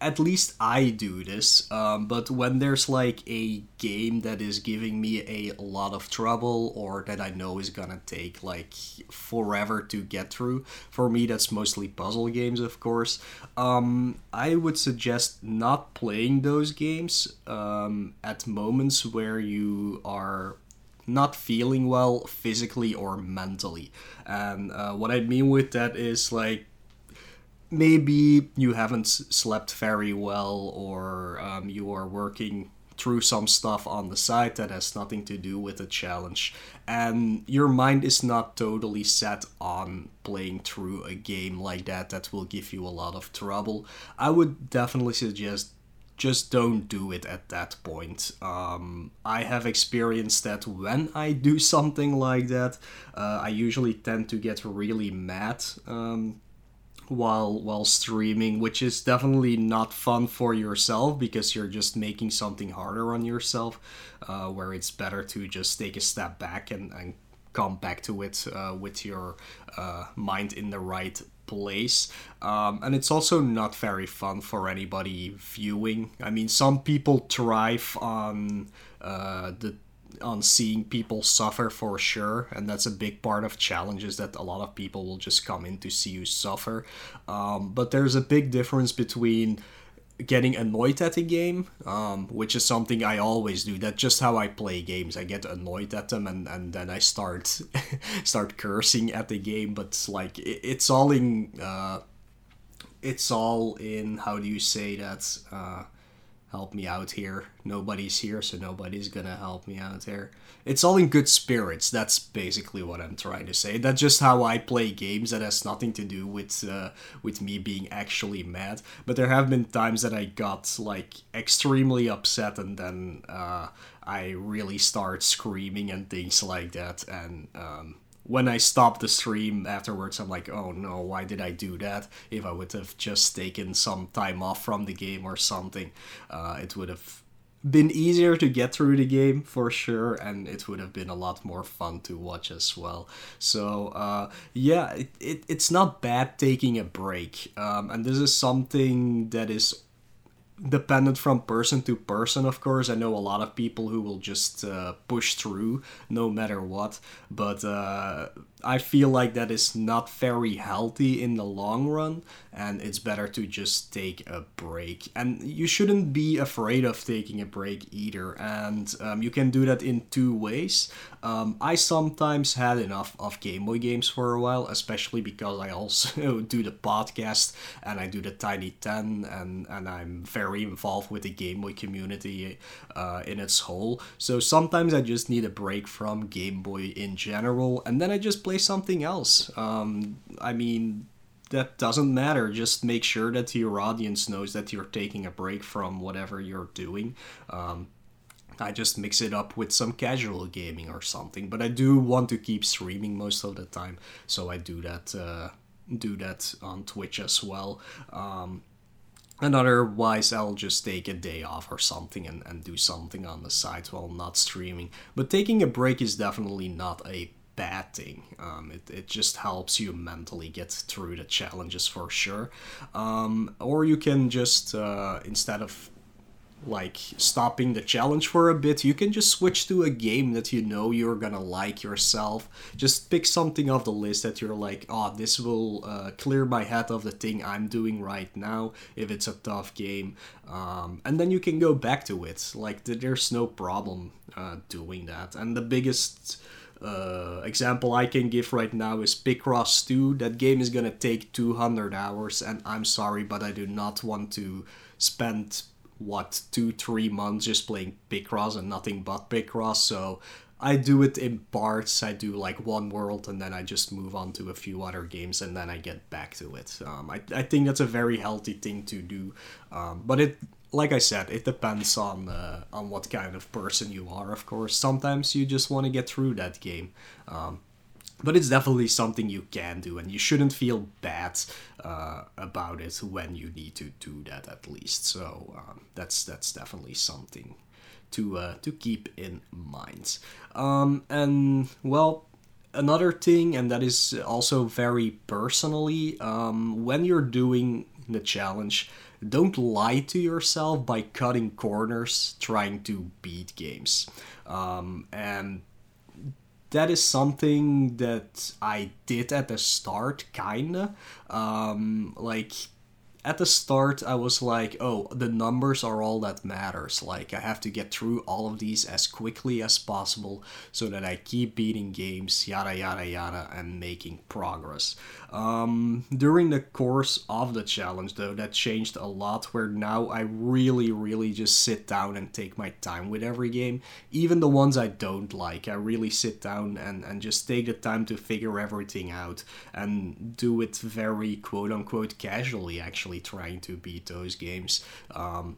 at least I do this, um, but when there's like a game that is giving me a lot of trouble or that I know is gonna take like forever to get through, for me that's mostly puzzle games of course, um, I would suggest not playing those games um, at moments where you are not feeling well physically or mentally. And uh, what I mean with that is like, maybe you haven't slept very well, or um, you are working through some stuff on the side that has nothing to do with the challenge, and your mind is not totally set on playing through a game like that that will give you a lot of trouble. I would definitely suggest just don't do it at that point. Um, I have experienced that when I do something like that, uh, I usually tend to get really mad Um, while while streaming, which is definitely not fun for yourself, because you're just making something harder on yourself, uh, where it's better to just take a step back and, and come back to it uh, with your uh, mind in the right place. Um, and it's also not very fun for anybody viewing. I mean, some people thrive on uh, the on seeing people suffer for sure, and that's a big part of challenges, that a lot of people will just come in to see you suffer, um, but there's a big difference between getting annoyed at a game, um, which is something I always do. That's just how I play games. I get annoyed at them and, and then I start start cursing at the game, but like it, it's all in uh, it's all in how do you say that uh, help me out here. Nobody's here, so nobody's gonna help me out here. It's all in good spirits. That's basically what I'm trying to say. That's just how I play games. That has nothing to do with uh, with me being actually mad. But there have been times that I got like extremely upset, and then uh, I really start screaming and things like that. And um, when I stopped the stream afterwards, I'm like, oh no, why did I do that? If I would have just taken some time off from the game or something, uh, it would have been easier to get through the game for sure, and it would have been a lot more fun to watch as well. So uh, yeah, it, it it's not bad taking a break, um, and this is something that is dependent from person to person, of course. I know a lot of people who will just uh, push through no matter what, but uh, I feel like that is not very healthy in the long run, and it's better to just take a break. And you shouldn't be afraid of taking a break either, and um, you can do that in two ways. Um, I sometimes had enough of Game Boy games for a while, especially because I also do the podcast, and I do the Tiny ten, and, and I'm very involved with the Game Boy community uh, in its whole. So sometimes I just need a break from Game Boy in general, and then I just play something else. Um, I mean, that doesn't matter. Just make sure that your audience knows that you're taking a break from whatever you're doing. Um, I just mix it up with some casual gaming or something, but I do want to keep streaming most of the time, so I do that, uh, do that on Twitch as well. Um, And otherwise, I'll just take a day off or something and, and do something on the side while not streaming. But taking a break is definitely not a bad thing. Um, it, it just helps you mentally get through the challenges for sure. Um, or you can just, uh, instead of like stopping the challenge for a bit, you can just switch to a game that you know you're gonna like yourself. Just pick something off the list that you're like, oh, this will uh, clear my head of the thing I'm doing right now, if it's a tough game, um, and then you can go back to it. Like, there's no problem uh, doing that. And the biggest Uh, example I can give right now is Picross two. That game is gonna take two hundred hours, and I'm sorry, but I do not want to spend what, two, three months just playing Picross and nothing but Picross. So I do it in parts. I do like one world, and then I just move on to a few other games, and then I get back to it. Um, I, I think that's a very healthy thing to do. Um, but it, like I said, it depends on uh, on what kind of person you are, of course. Sometimes you just want to get through that game. Um, But it's definitely something you can do, and you shouldn't feel bad uh, about it when you need to do that, at least. So um, that's that's definitely something to uh, to keep in mind. Um, and well, another thing, and that is also very personally, um, when you're doing the challenge, don't lie to yourself by cutting corners trying to beat games, um, and. That is something that I did at the start, kinda. Um, like, at the start, I was like, oh, the numbers are all that matters. Like, I have to get through all of these as quickly as possible so that I keep beating games, yada, yada, yada, and making progress. Um, during the course of the challenge, though, that changed a lot, where now I really, really just sit down and take my time with every game. Even the ones I don't like, I really sit down and, and just take the time to figure everything out and do it very quote-unquote casually, actually trying to beat those games. Um,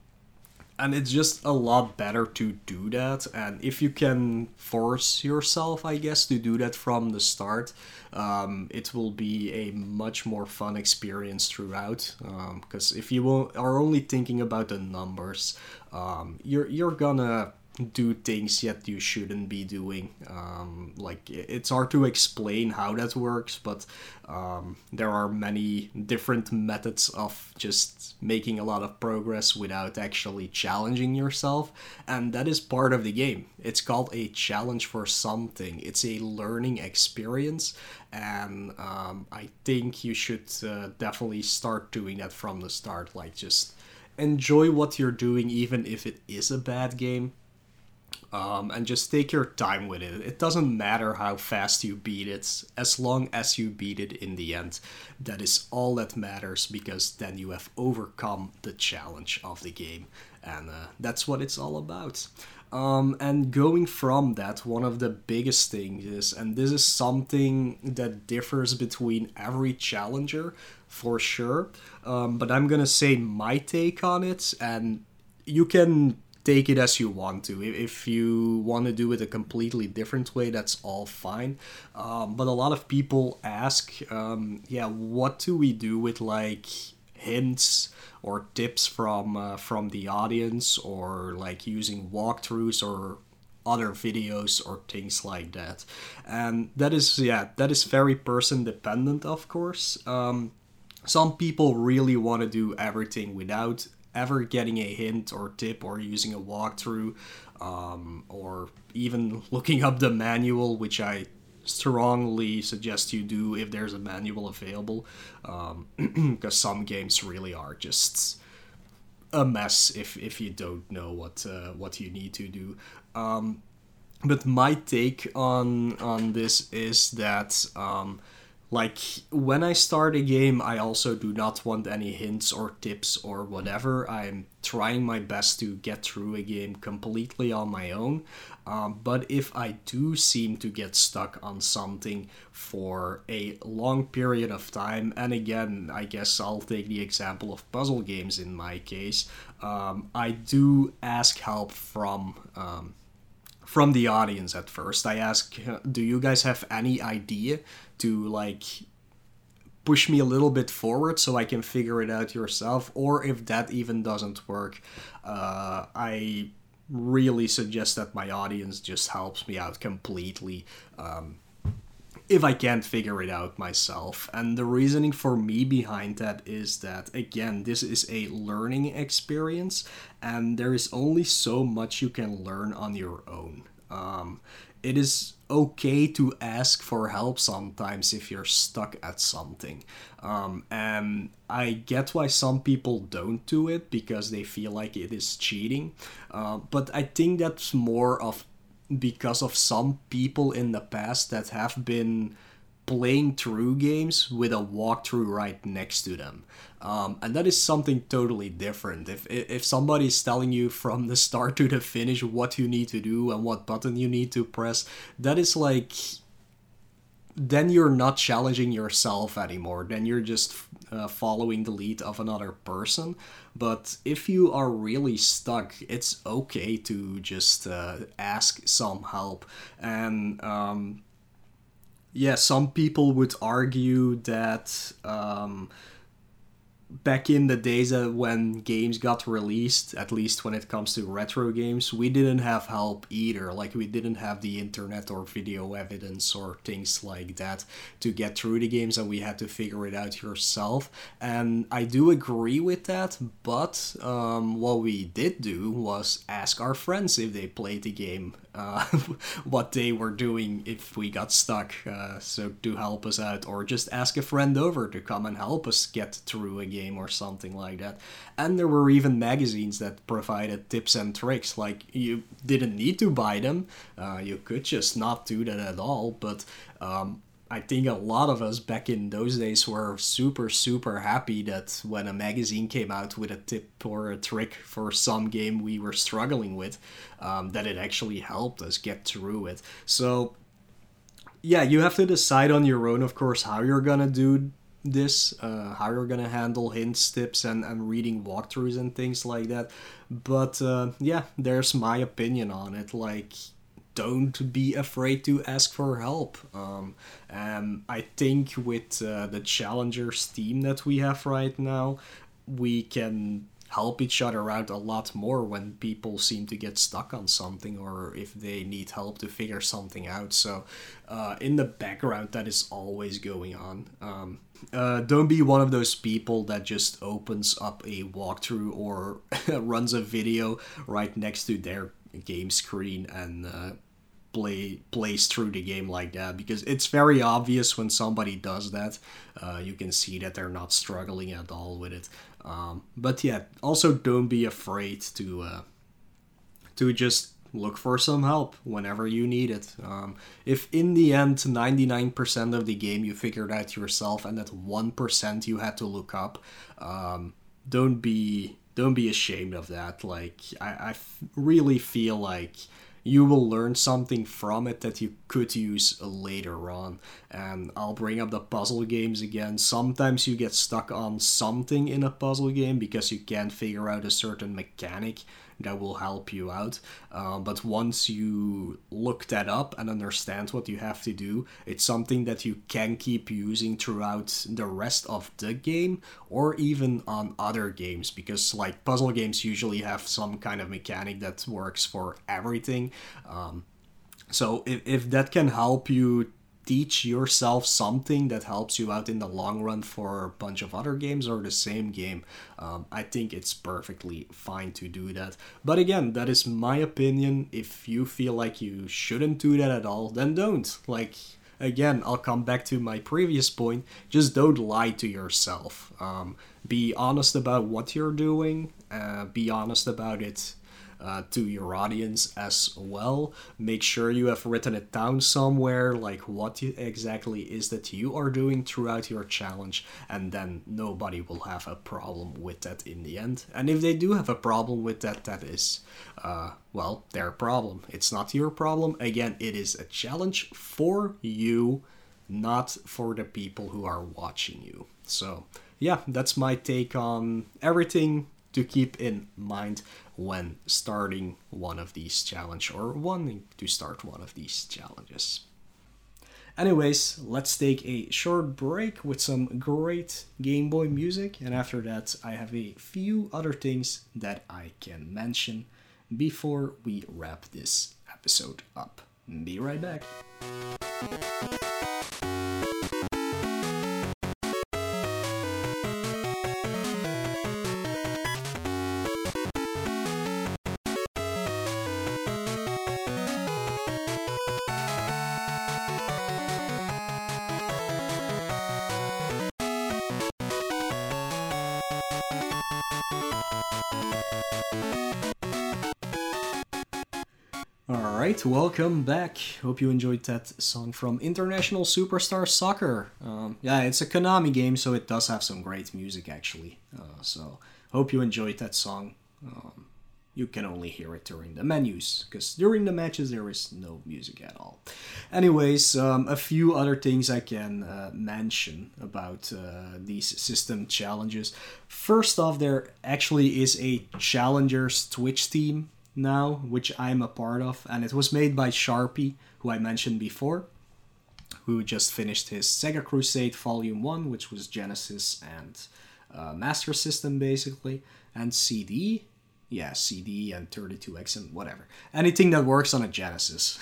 and it's just a lot better to do that, and if you can force yourself, I guess, to do that from the start, um, it will be a much more fun experience throughout, because um, if you won't, are only thinking about the numbers, um, you're you're gonna do things yet you shouldn't be doing. Um, like, it's hard to explain how that works, but um, there are many different methods of just making a lot of progress without actually challenging yourself, and that is part of the game. It's called a challenge for something. It's a learning experience, and um, I think you should uh, definitely start doing that from the start. Like, just enjoy what you're doing, even if it is a bad game. Um, and just take your time with it. It doesn't matter how fast you beat it, as long as you beat it in the end. That is all that matters, because then you have overcome the challenge of the game. And uh, that's what it's all about. Um, and going from that, one of the biggest things is, and this is something that differs between every challenger for sure, um, but I'm gonna say my take on it, and you can take it as you want to. If you want to do it a completely different way, that's all fine. Um, but a lot of people ask, um, yeah, what do we do with like hints or tips from uh, from the audience, or like using walkthroughs or other videos or things like that? And that is, yeah, that is very person dependent, of course. Um, some people really want to do everything without ever getting a hint or tip or using a walkthrough, um, or even looking up the manual, which I strongly suggest you do if there's a manual available, um, because some games really are just a mess if if you don't know what uh, what you need to do. Um, but my take on on this is that um, like when I start a game, I also do not want any hints or tips or whatever. I'm trying my best to get through a game completely on my own. Um, but if I do seem to get stuck on something for a long period of time, and again, I guess I'll take the example of puzzle games in my case, um, I do ask help from um, from the audience at first. I ask, do you guys have any idea to like push me a little bit forward so I can figure it out yourself? Or if that even doesn't work, uh, I... really suggest that my audience just helps me out completely um, if I can't figure it out myself. And the reasoning for me behind that is that, again, this is a learning experience, and there is only so much you can learn on your own. Um, it is okay to ask for help sometimes if you're stuck at something. Um, and I get why some people don't do it, because they feel like it is cheating. Uh, but I think that's more of because of some people in the past that have been playing through games with a walkthrough right next to them. Um, and that is something totally different. If if somebody's telling you from the start to the finish what you need to do and what button you need to press, that is like, then you're not challenging yourself anymore. Then you're just uh, following the lead of another person. But if you are really stuck, it's okay to just uh, ask some help. And um, yeah, some people would argue that um, back in the days when games got released, at least when it comes to retro games, we didn't have help either. Like, we didn't have the internet or video evidence or things like that to get through the games, and we had to figure it out yourself. And I do agree with that, but um, what we did do was ask our friends if they played the game, uh, what they were doing if we got stuck, uh, so to help us out, or just ask a friend over to come and help us get through a game or something like that. And there were even magazines that provided tips and tricks. Like, you didn't need to buy them, uh, you could just not do that at all. But um, I think a lot of us back in those days were super super happy that when a magazine came out with a tip or a trick for some game we were struggling with, um, that it actually helped us get through it. So yeah, you have to decide on your own, of course, how you're gonna do this, uh, how you're gonna handle hints, tips, and, and reading walkthroughs and things like that. But uh, yeah, there's my opinion on it. Like, don't be afraid to ask for help. Um, and I think with uh, the Challengers team that we have right now, we can help each other out a lot more when people seem to get stuck on something or if they need help to figure something out. So uh, in the background, that is always going on. Um, uh, don't be one of those people that just opens up a walkthrough or runs a video right next to their game screen and uh, play plays through the game like that, because it's very obvious when somebody does that. Uh, you can see that they're not struggling at all with it. Um, but yeah, also don't be afraid to uh, to just look for some help whenever you need it. Um, if in the end ninety-nine percent of the game you figured out yourself and that one percent you had to look up, um, don't be don't be ashamed of that. Like, I, I really feel like you will learn something from it that you could use later on. And I'll bring up the puzzle games again. Sometimes you get stuck on something in a puzzle game because you can't figure out a certain mechanic that will help you out. Uh, but once you look that up and understand what you have to do, it's something that you can keep using throughout the rest of the game or even on other games, because like puzzle games usually have some kind of mechanic that works for everything. Um, so if, if that can help you teach yourself something that helps you out in the long run for a bunch of other games or the same game, um, I think it's perfectly fine to do that. But again, that is my opinion. If you feel like you shouldn't do that at all, then don't. Like, again, I'll come back to my previous point. Just don't lie to yourself. Um, be honest about what you're doing. Uh, be honest about it Uh, to your audience as well. Make sure you have written it down somewhere, like what you, exactly is that you are doing throughout your challenge, and then nobody will have a problem with that in the end. And if they do have a problem with that, that is, uh, well, their problem. It's not your problem. Again, it is a challenge for you, not for the people who are watching you. So, yeah, that's my take on everything to keep in mind when starting one of these challenges or wanting to start one of these challenges. Anyways, let's take a short break with some great Game Boy music, and after that I have a few other things that I can mention before we wrap this episode up. Be right back. Welcome back. Hope you enjoyed that song from International Superstar Soccer. Um, yeah, it's a Konami game, so it does have some great music actually. Uh, so hope you enjoyed that song. Um, you can only hear it during the menus, because during the matches there is no music at all. Anyways, um, a few other things I can uh, mention about uh, these system challenges. First off, there actually is a Challengers Twitch team now, which I'm a part of, and it was made by Sharpie, who I mentioned before, who just finished his Sega Crusade Volume one, which was Genesis and uh, Master System basically, and C D, yeah, C D and thirty-two X and whatever, anything that works on a Genesis.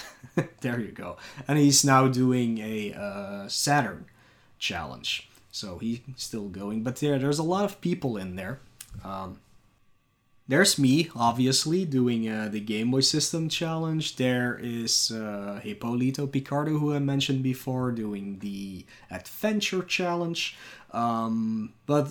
There you go. And he's now doing a uh, Saturn challenge, so he's still going. But there, there's a lot of people in there. Um, There's me, obviously, doing uh, the Game Boy System challenge. There is uh, Hipolito Picardo, who I mentioned before, doing the Adventure challenge. Um, but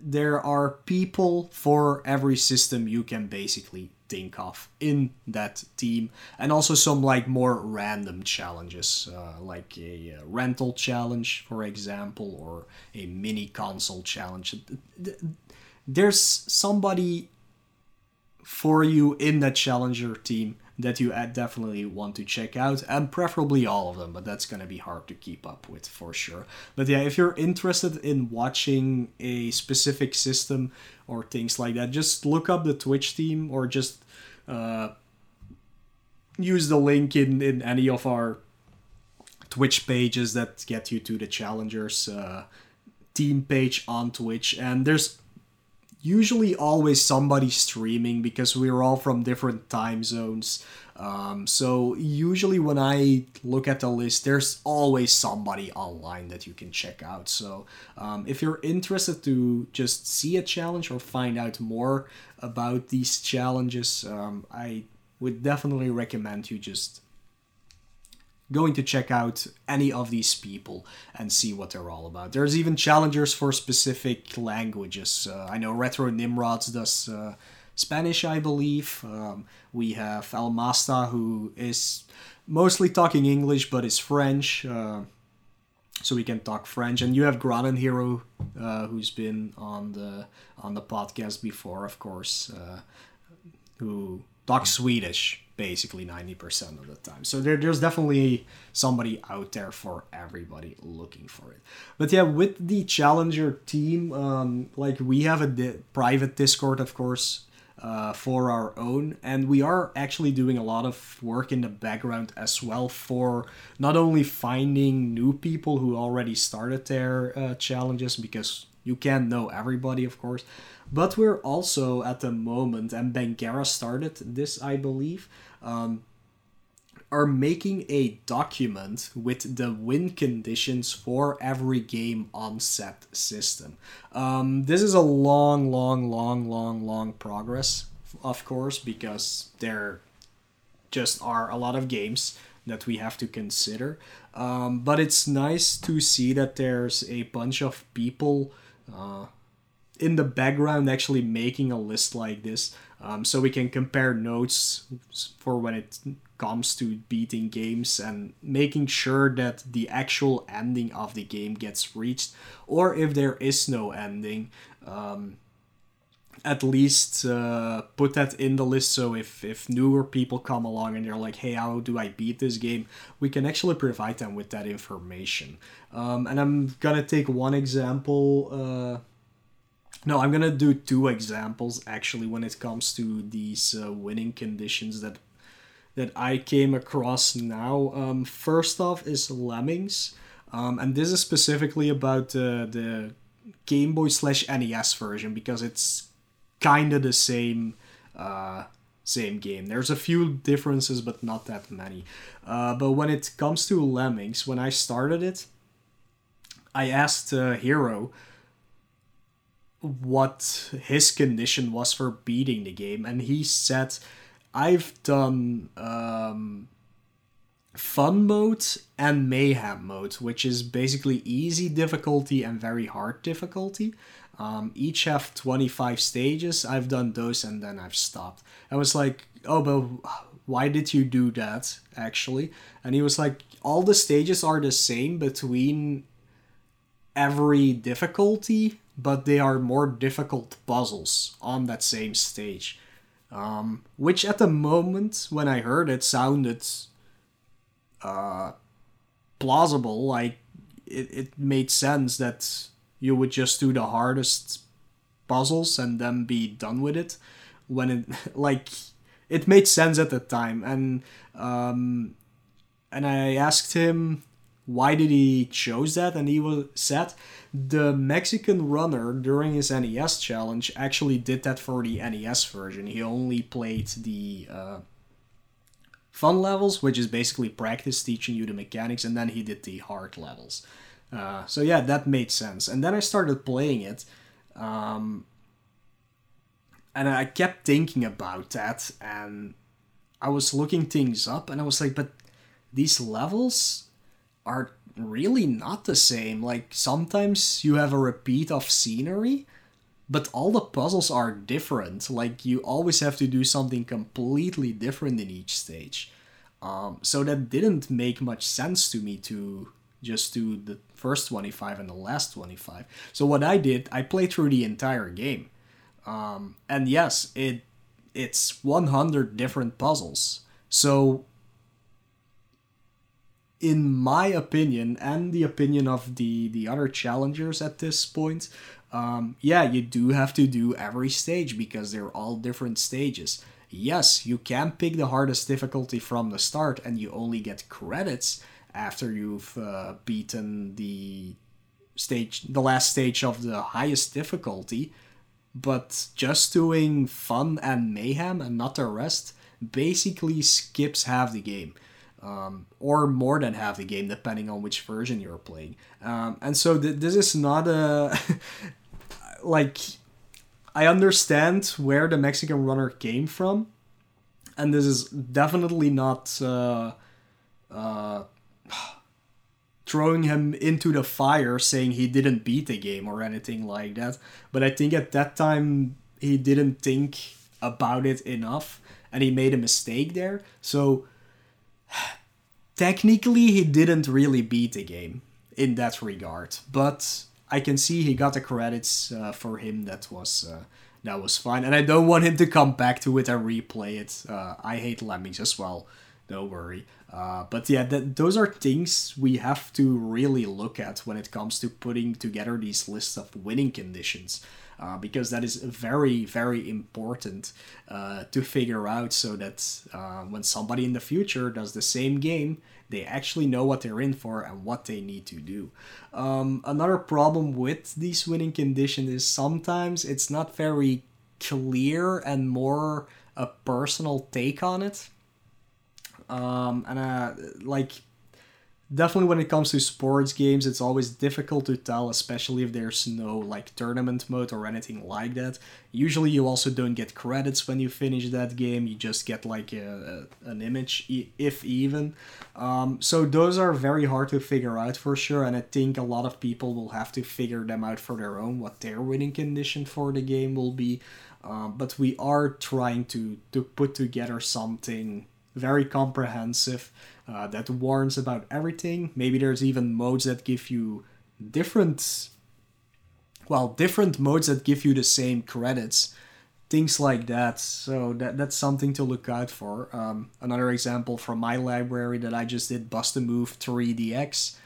there are people for every system you can basically think of in that team. And also some like more random challenges, uh, like a rental challenge, for example, or a mini console challenge. There's somebody for you in that challenger team that you definitely want to check out, and preferably all of them, but that's going to be hard to keep up with for sure. But yeah, if you're interested in watching a specific system or things like that, just look up the Twitch team, or just uh, use the link in, in any of our Twitch pages that get you to the Challengers uh, team page on Twitch, and there's usually always somebody streaming because we're all from different time zones. Um, so usually when I look at the list, there's always somebody online that you can check out. So um, if you're interested to just see a challenge or find out more about these challenges, um, I would definitely recommend you just going to check out any of these people and see what they're all about. There's even challengers for specific languages. Uh, I know Retro Nimrods does uh, Spanish, I believe. Um, we have El Masta, who is mostly talking English but is French, uh, so we can talk French. And you have Gran and Hero, uh, who's been on the on the podcast before, of course. Uh, who talks Swedish basically ninety percent of the time. So there, there's definitely somebody out there for everybody looking for it. But yeah, with the Challenger team, um, like we have a di- private Discord, of course, uh, for our own. And we are actually doing a lot of work in the background as well for not only finding new people who already started their uh, challenges, because you can't know everybody, of course. But we're also at the moment, and Bangera started this, I believe, um, are making a document with the win conditions for every game on set system. Um, this is a long, long, long, long, long progress, of course, because there just are a lot of games that we have to consider. Um, but it's nice to see that there's a bunch of people Uh, in the background actually making a list like this, um, so we can compare notes for when it comes to beating games and making sure that the actual ending of the game gets reached, or if there is no ending, um, at least uh, put that in the list, so if, if newer people come along and they're like, hey, how do I beat this game, we can actually provide them with that information. Um, and I'm gonna take one example... Uh, No, I'm going to do two examples, actually, when it comes to these uh, winning conditions that that I came across now. Um, first off is Lemmings, um, and this is specifically about uh, the Game Boy slash N E S version, because it's kind of the same, uh, same game. There's a few differences, but not that many. Uh, but when it comes to Lemmings, when I started it, I asked uh, Hero what his condition was for beating the game, and he said, I've done um, fun mode and mayhem mode, which is basically easy difficulty and very hard difficulty. Um, each have twenty-five stages. I've done those and then I've stopped. I was like, oh, but why did you do that, actually? And he was like, all the stages are the same between every difficulty, but they are more difficult puzzles on that same stage. Um, which at the moment, when I heard it, sounded uh, plausible. Like, it, it made sense that you would just do the hardest puzzles and then be done with it. When it, like, it made sense at the time. And, um, and I asked him, why did he chose that? And he was said the Mexican Runner during his N E S challenge actually did that for the N E S version. He only played the uh, fun levels, which is basically practice teaching you the mechanics, and then he did the hard levels. Uh, so yeah, that made sense. And then I started playing it, um, and I kept thinking about that, and I was looking things up, and I was like, but these levels are really not the same. Like, sometimes you have a repeat of scenery, but all the puzzles are different. Like, you always have to do something completely different in each stage. Um, so that didn't make much sense to me to just do the first twenty-five and the last twenty-five. So what I did, I played through the entire game. Um, and yes, it it's one hundred different puzzles. So in my opinion, and the opinion of the, the other challengers at this point, um, yeah, you do have to do every stage because they're all different stages. Yes, you can pick the hardest difficulty from the start, and you only get credits after you've uh, beaten the stage, the last stage of the highest difficulty. But just doing fun and mayhem and not the rest basically skips half the game. Um, or more than half the game, depending on which version you're playing. Um, and so th- this is not a... like, I understand where the Mexican Runner came from, and this is definitely not uh, uh, throwing him into the fire, saying he didn't beat the game or anything like that. But I think at that time, he didn't think about it enough, and he made a mistake there. So technically, he didn't really beat the game in that regard, but I can see he got the credits uh, for him that was uh, that was fine. And I don't want him to come back to it and replay it. Uh, I hate Lemmings as well. Don't worry. Uh, but yeah, th- those are things we have to really look at when it comes to putting together these lists of winning conditions. Uh, because that is very, very important uh, to figure out, so that uh, when somebody in the future does the same game, they actually know what they're in for and what they need to do. Um, another problem with these winning conditions is sometimes it's not very clear and more a personal take on it. Um, and uh, like... Definitely when it comes to sports games, it's always difficult to tell, especially if there's no like tournament mode or anything like that. Usually you also don't get credits when you finish that game, you just get like a, a, an image, if even. Um, so those are very hard to figure out for sure, and I think a lot of people will have to figure them out for their own, what their winning condition for the game will be. Uh, but we are trying to, to put together something very comprehensive uh, that warns about everything. Maybe there's even modes that give you different, well, different modes that give you the same credits, things like that. So that that's something to look out for. Um, another example from my library that I just did, Bust a Move three D X.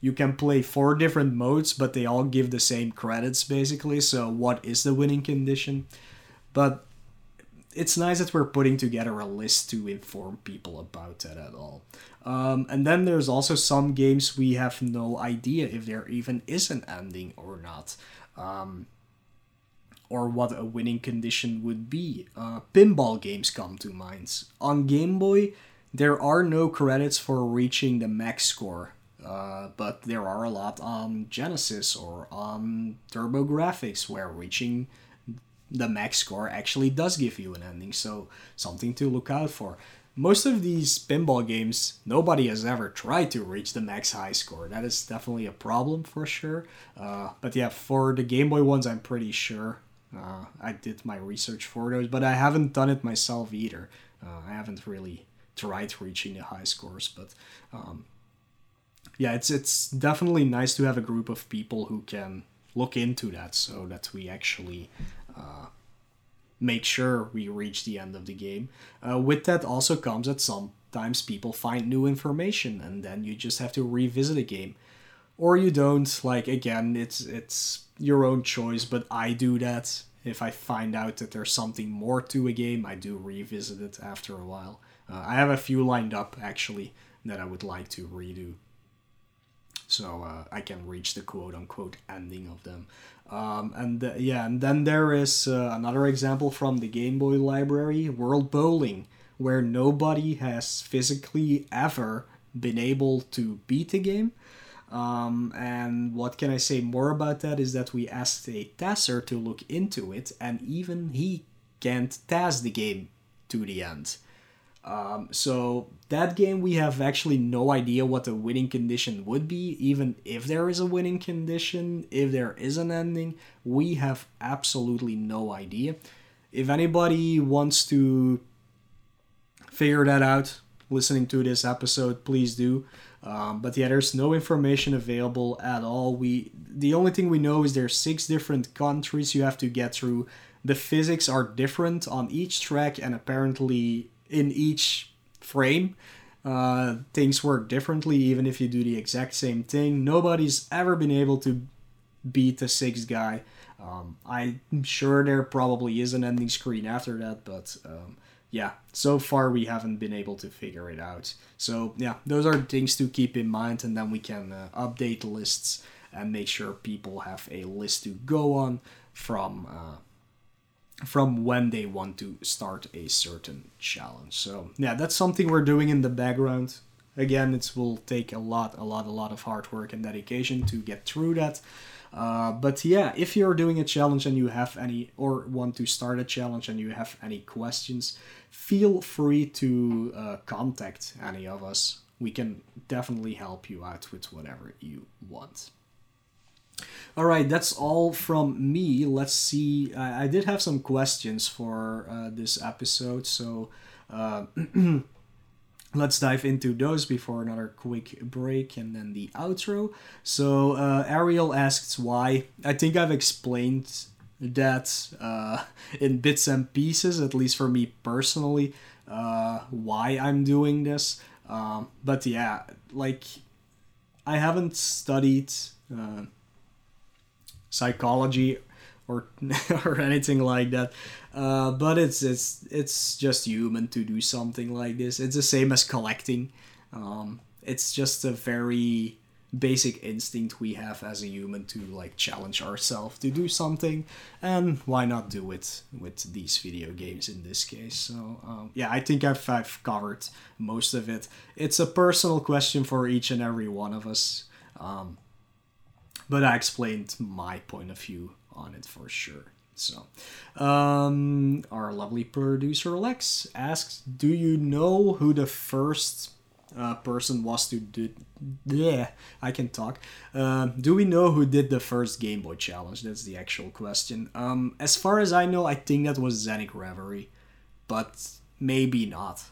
You can play four different modes, but they all give the same credits basically. So what is the winning condition? But it's nice that we're putting together a list to inform people about that at all. Um, and then there's also some games we have no idea if there even is an ending or not. Um, or what a winning condition would be. Uh, pinball games come to mind. On Game Boy, there are no credits for reaching the max score. Uh, but there are a lot on Genesis or on TurboGrafx where reaching the max score actually does give you an ending, so something to look out for. Most of these pinball games, nobody has ever tried to reach the max high score. That is definitely a problem for sure. Uh, but yeah, for the Game Boy ones, I'm pretty sure. Uh, I did my research for those, but I haven't done it myself either. Uh, I haven't really tried reaching the high scores, but um, yeah, it's it's definitely nice to have a group of people who can look into that so that we actually Uh, make sure we reach the end of the game. Uh, with that also comes that sometimes people find new information and then you just have to revisit a game. Or you don't, like, again, it's it's your own choice, but I do that. If I find out that there's something more to a game, I do revisit it after a while. Uh, I have a few lined up, actually, that I would like to redo, so uh, I can reach the quote-unquote ending of them. Um, and th- yeah, and then there is uh, another example from the Game Boy library, World Bowling, where nobody has physically ever been able to beat the game. Um, and what can I say more about that is that we asked a tasser to look into it, and even he can't tass the game to the end. Um, so that game we have actually no idea what the winning condition would be, even if there is a winning condition, if there is an ending, we have absolutely no idea. If anybody wants to figure that out, listening to this episode, please do. Um, but yeah, there's no information available at all. We the only thing we know is there's six different countries you have to get through. The physics are different on each track, and apparently in each frame, uh, things work differently, even if you do the exact same thing. Nobody's ever been able to beat the sixth guy. Um, I'm sure there probably is an ending screen after that, but um, yeah, so far we haven't been able to figure it out. So yeah, those are things to keep in mind, and then we can uh, update lists and make sure people have a list to go on from Uh, from when they want to start a certain challenge. So yeah, that's something we're doing in the background. Again, it will take a lot, a lot, a lot of hard work and dedication to get through that. Uh, but yeah, if you're doing a challenge and you have any, or want to start a challenge and you have any questions, feel free to uh, contact any of us. We can definitely help you out with whatever you want. Alright, that's all from me. Let's see. I, I did have some questions for uh, this episode, so uh, let's dive into those before another quick break and then the outro. So uh, Ariel asks why. I think I've explained that's uh, in bits and pieces, at least for me personally, uh, why I'm doing this. Um, but yeah, like, I haven't studied uh, psychology or or anything like that, uh, but it's it's it's just human to do something like this. It's the same as collecting. Um, it's just a very basic instinct we have as a human to like challenge ourselves to do something, and why not do it with these video games in this case. So um, yeah, I think I've, I've covered most of it. It's a personal question for each and every one of us, um, but I explained my point of view on it for sure. So um, our lovely producer Lex asks, do you know who the first Uh, person was to do? Yeah, I can talk. Uh, do we know who did the first Game Boy challenge? That's the actual question. Um, as far as I know, I think that was Zenic Reverie, but maybe not.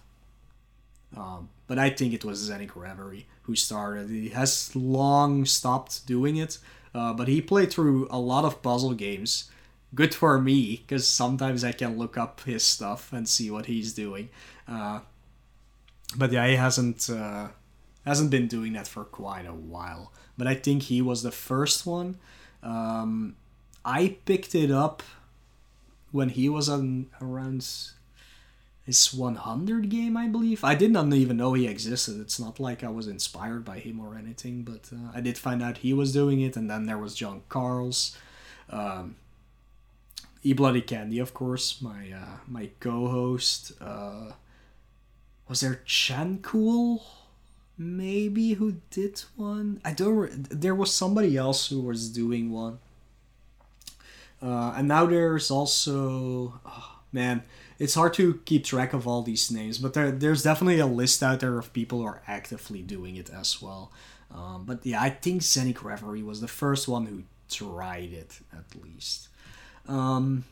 Um, but I think it was Zenic Reverie who started. He has long stopped doing it, uh, but he played through a lot of puzzle games. Good for me, because sometimes I can look up his stuff and see what he's doing. Uh, But yeah, he hasn't uh, hasn't been doing that for quite a while. But I think he was the first one. Um, I picked it up when he was on around his one hundred game, I believe. I did not even know he existed. It's not like I was inspired by him or anything, but uh, I did find out he was doing it. And then there was John Carls, um, E Bloody Candy, of course, my uh, my co-host. Uh, Was there Chan Cool, maybe, who did one? I don't... Re- there was somebody else who was doing one. Uh, and now there's also... Oh, man, it's hard to keep track of all these names, but there, there's definitely a list out there of people who are actively doing it as well. Um, but yeah, I think Zenic Reverie was the first one who tried it, at least. Um,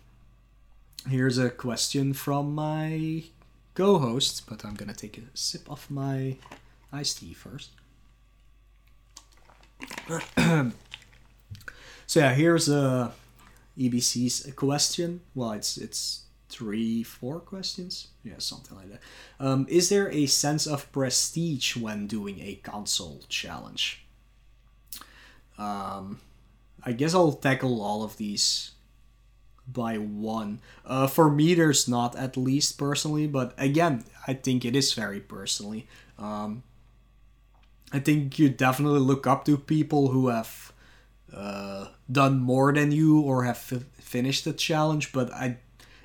here's a question from my co-host, but I'm gonna take a sip of my iced tea first. So yeah, here's uh, E B C's question. Well, it's it's three, four questions, yeah, something like that. Um, is there a sense of prestige when doing a console challenge? Um, I guess I'll tackle all of these by one. Uh, for me, there's not, at least personally, but again, I think it is very personally. Um, I think you definitely look up to people who have uh, done more than you or have fi- finished the challenge, but I,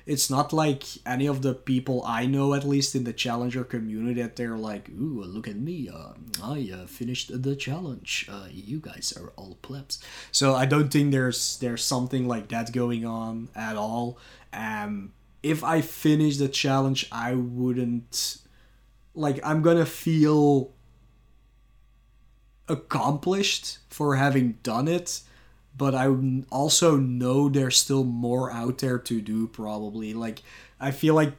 it's not like any of the people I know, at least in the challenger community, that they're like, ooh, look at me, uh, I uh, finished the challenge, uh, you guys are all plebs. So I don't think there's there's something like that going on at all. Um, if I finish the challenge, I wouldn't, like, I'm gonna feel accomplished for having done it, but I also know there's still more out there to do, probably. Like, I feel like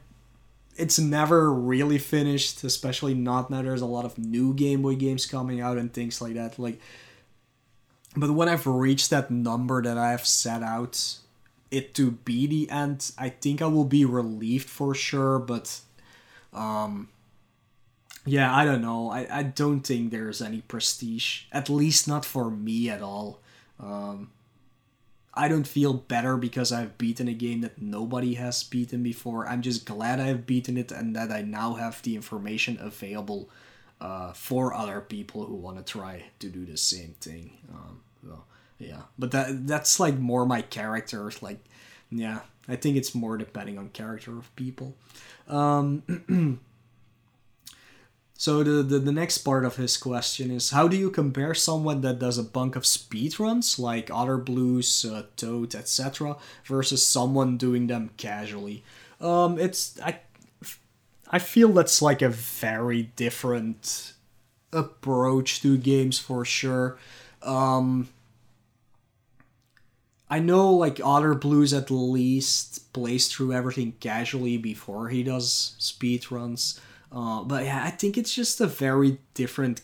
it's never really finished, especially not now there's a lot of new Game Boy games coming out and things like that. Like, but when I've reached that number that I have set out it to be the end, I think I will be relieved for sure, but um, yeah, I don't know. I, I don't think there's any prestige, at least not for me at all. Um, I don't feel better because I've beaten a game that nobody has beaten before. I'm just glad I've beaten it and that I now have the information available uh, for other people who want to try to do the same thing. Um, so, yeah, but that that's like more my character. Like, yeah, I think it's more depending on character of people. Um, So the, the the next part of his question is, how do you compare someone that does a bunch of speedruns, like Otter Blues, uh, Toad, et cetera, versus someone doing them casually? Um, it's I, I feel that's like a very different approach to games for sure. Um, I know, like, Otter Blues at least plays through everything casually before he does speedruns. Uh, but yeah, I think it's just a very different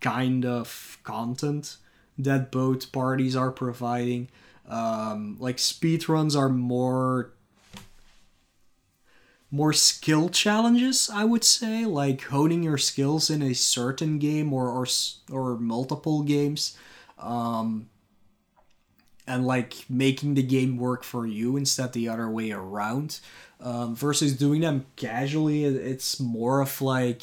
kind of content that both parties are providing. Um, like speedruns are more more skill challenges, I would say, like honing your skills in a certain game or or, or multiple games, um, and like making the game work for you instead the other way around, um, versus doing them casually. It's more of like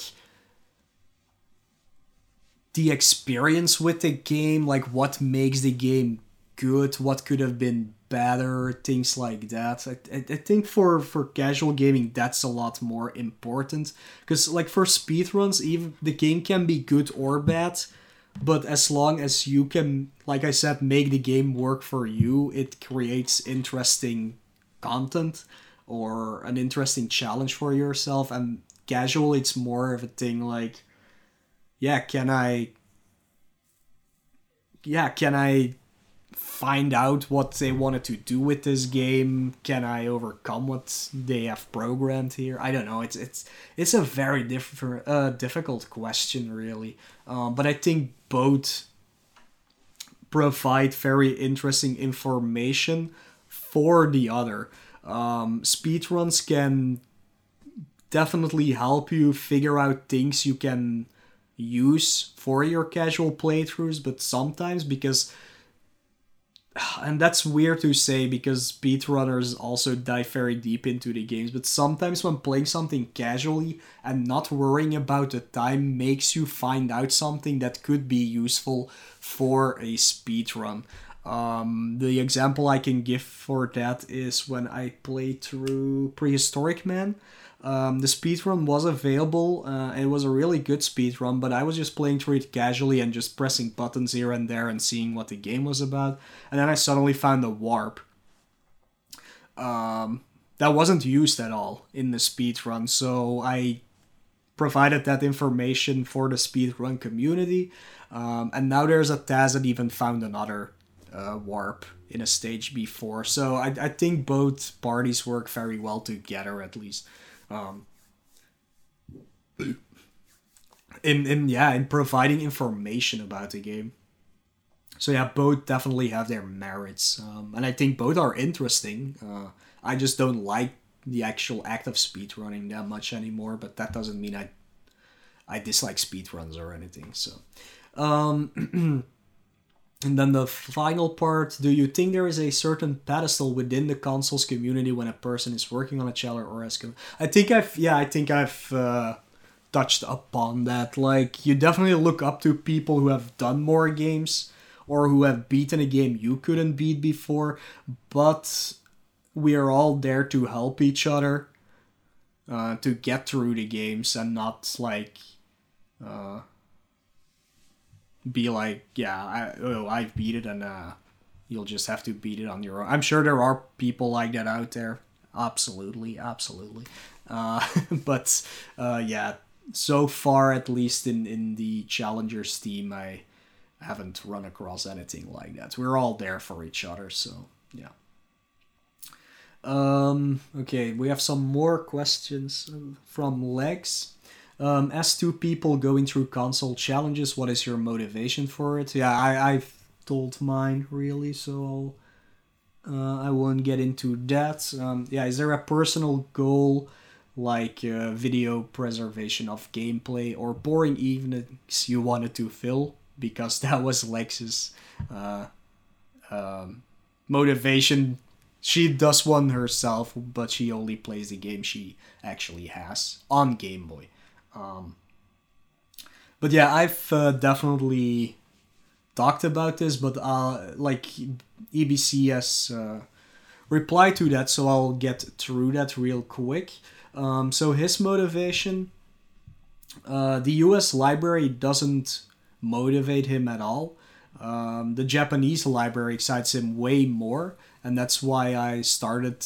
the experience with the game, like what makes the game good, what could have been better, things like that. I, I, I think for, for casual gaming, that's a lot more important. Because like for speedruns, even the game can be good or bad, but as long as you can, like I said, make the game work for you, it creates interesting content or an interesting challenge for yourself. And casual, it's more of a thing like, yeah, can I, yeah, can I find out what they wanted to do with this game? Can I overcome what they have programmed here? I don't know. It's it's it's a very different, uh, difficult question, really. Um, but I think both provide very interesting information for the other. Um, speedruns can definitely help you figure out things you can use for your casual playthroughs, but sometimes because, and that's weird to say because speedrunners also dive very deep into the games, but sometimes when playing something casually and not worrying about the time makes you find out something that could be useful for a speedrun. Um, the example I can give for that is when I played through Prehistoric Man. Um, the speedrun was available, uh, it was a really good speedrun, but I was just playing through it casually and just pressing buttons here and there and seeing what the game was about, and then I suddenly found a warp. Um, that wasn't used at all in the speedrun, so I provided that information for the speedrun community, um, and now there's a task that even found another uh, warp in a stage before, so I, I think both parties work very well together, at least. Um, in, in, yeah, in providing information about the game. So yeah, both definitely have their merits. Um, and I think both are interesting. Uh, I just don't like the actual act of speedrunning that much anymore, but that doesn't mean I, I dislike speedruns or anything, so. Um, and then the final part, do you think there is a certain pedestal within the consoles community when a person is working on a challenge or as com- I think I've, yeah, I think I've uh, touched upon that. Like, you definitely look up to people who have done more games or who have beaten a game you couldn't beat before, but we are all there to help each other uh, to get through the games and not, like, uh, be like, yeah, I, oh, I've beat it, and uh, you'll just have to beat it on your own. I'm sure there are people like that out there. Absolutely, absolutely. Uh, but, uh, yeah, so far, at least in, in the Challengers team, I haven't run across anything like that. We're all there for each other, so, yeah. Um, okay, we have some more questions from Lex. Um, as two people going through console challenges, what is your motivation for it? Yeah, I, I've told mine, really, so uh, I won't get into that. Um, yeah, is there a personal goal, like uh, video preservation of gameplay or boring evenings you wanted to fill? Because that was Lex's uh, um, motivation. She does one herself, but she only plays the game she actually has on Game Boy. Um, but yeah, I've uh, definitely talked about this, but uh, like E B C has uh, replied to that, so I'll get through that real quick. Um, so his motivation, uh, the U S library doesn't motivate him at all. Um, the Japanese library excites him way more, and that's why I started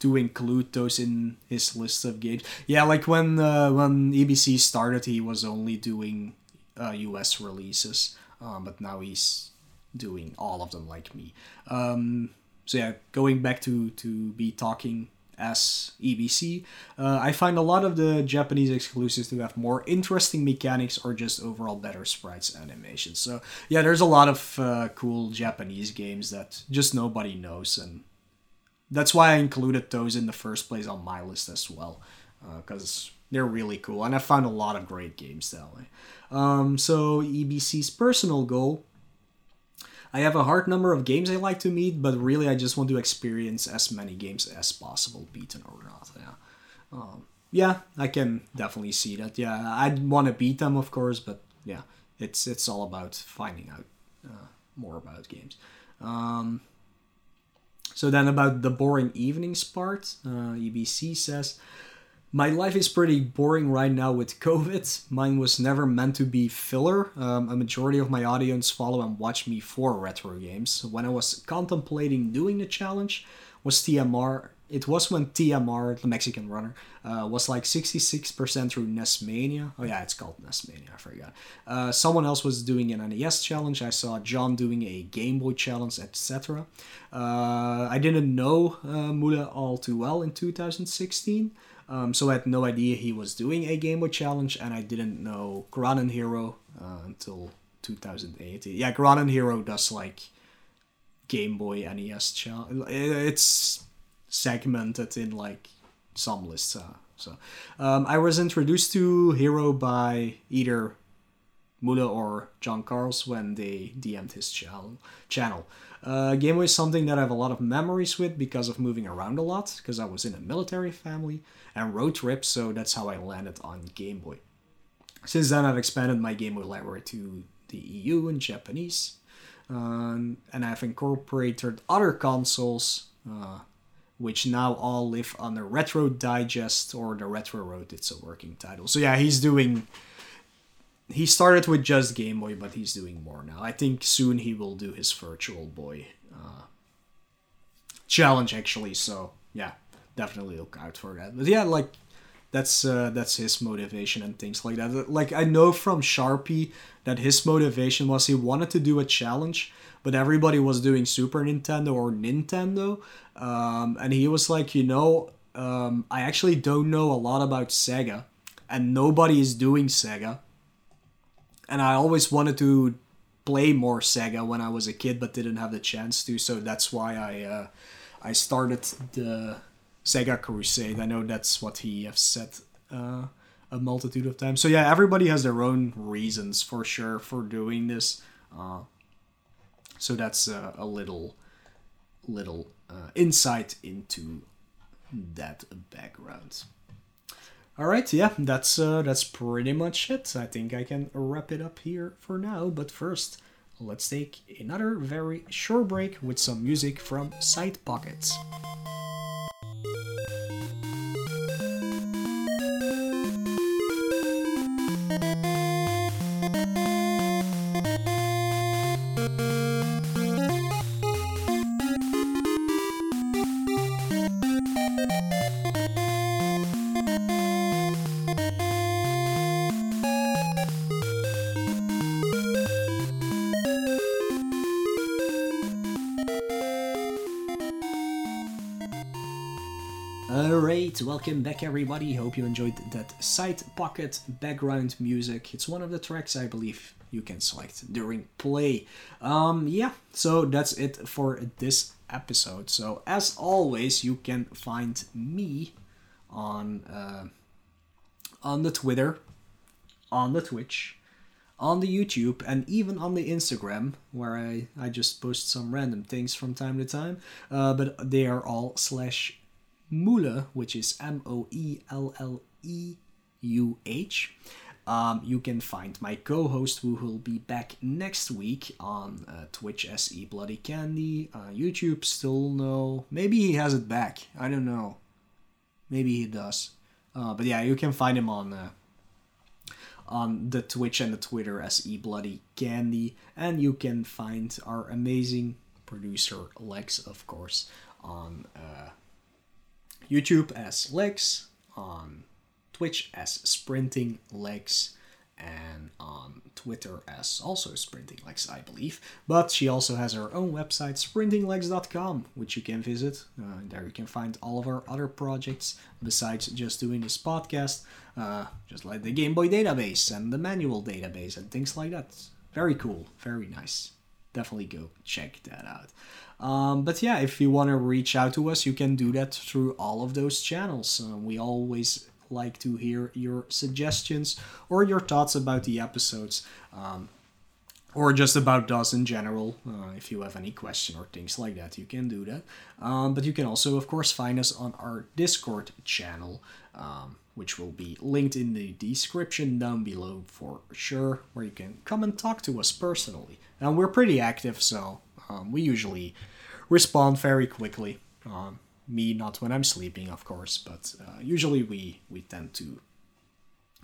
to include those in his list of games. Yeah, like when uh, when E B C started, he was only doing uh, U S releases, um, but now he's doing all of them like me. Um, so yeah, going back to, to be talking S E B C, uh, I find a lot of the Japanese exclusives to have more interesting mechanics or just overall better sprites animations. So yeah, there's a lot of uh, cool Japanese games that just nobody knows, and that's why I included those in the first place on my list as well, because uh, they're really cool, and I found a lot of great games that way. Um, so E B C's personal goal: I have a hard number of games I like to meet, but really I just want to experience as many games as possible, beaten or not. Yeah, um, yeah, I can definitely see that. Yeah, I'd want to beat them, of course, but yeah, it's it's all about finding out uh, more about games. Um, so then about the boring evenings part, uh, E B C says, my life is pretty boring right now with COVID. Mine was never meant to be filler. Um, a majority of my audience follow and watch me for retro games. When I was contemplating doing the challenge, was T M R. It was when T M R, the Mexican Runner, uh, was like sixty-six percent through Nesmania. Oh yeah, it's called Nesmania, I forgot. Uh, someone else was doing an N E S challenge. I saw John doing a Game Boy challenge, et cetera. Uh, I didn't know uh, Mula all too well in two thousand sixteen. Um, so I had no idea he was doing a Game Boy challenge, and I didn't know Gran and Hero uh, until two thousand eighteen. Yeah, Gran and Hero does like Game Boy N E S challenge. It's segmented in like some lists. Uh, so um, I was introduced to Hero by either Mula or John Carls when they D M'd his channel. channel. Uh, Game Boy is something that I have a lot of memories with because of moving around a lot, because I was in a military family and road trips, so that's how I landed on Game Boy. Since then, I've expanded my Game Boy library to the E U and Japanese, um, and I've incorporated other consoles, uh, which now all live on the Retro Digest or the Retro Road. It's a working title. So yeah, he's doing... He started with just Game Boy, but he's doing more now. I think soon he will do his Virtual Boy uh, challenge, actually. So, yeah, definitely look out for that. But yeah, like, that's uh, that's his motivation and things like that. Like, I know from Sharpie that his motivation was he wanted to do a challenge, but everybody was doing Super Nintendo or Nintendo. Um, and he was like, you know, um, I actually don't know a lot about Sega, and nobody is doing Sega. And I always wanted to play more Sega when I was a kid, but didn't have the chance to. So that's why I uh, I started the Sega Crusade. I know that's what he has said uh, a multitude of times. So yeah, everybody has their own reasons for sure for doing this. Uh, so that's uh, a little little uh, insight into that background. Alright, yeah, that's uh, that's pretty much it. I think I can wrap it up here for now. But first, let's take another very short break with some music from Side Pocket. Welcome back, everybody. Hope you enjoyed that Side Pocket background music. It's one of the tracks I believe you can select during play. Um, yeah, so that's it for this episode. So as always, you can find me on uh, on the Twitter, on the Twitch, on the YouTube, and even on the Instagram, where I, I just post some random things from time to time. Uh, but they are all slash Mula, which is M O E L L E U H. Um, you can find my co-host, who will be back next week, on uh, Twitch as E Bloody Candy. Uh, YouTube, still no. Maybe he has it back. I don't know. Maybe he does. Uh, but yeah, you can find him on uh, on the Twitch and the Twitter as E Bloody Candy. And you can find our amazing producer, Lex, of course, on... Uh, YouTube as Lex, on Twitch as Sprinting Lex, and on Twitter as also SprintingLex, I believe. But she also has her own website, sprinting lex dot com, which you can visit. Uh, there you can find all of her other projects besides just doing this podcast, uh, just like the Game Boy database and the manual database and things like that. Very cool, very nice. Definitely go check that out. Um, but yeah, if you want to reach out to us, you can do that through all of those channels. Uh, we always like to hear your suggestions or your thoughts about the episodes, um, or just about us in general. Uh, if you have any question or things like that, you can do that. Um, but you can also, of course, find us on our Discord channel, um, which will be linked in the description down below for sure, where you can come and talk to us personally. And we're pretty active, so um, we usually respond very quickly. Um, me, not when I'm sleeping, of course, but uh, usually we, we tend to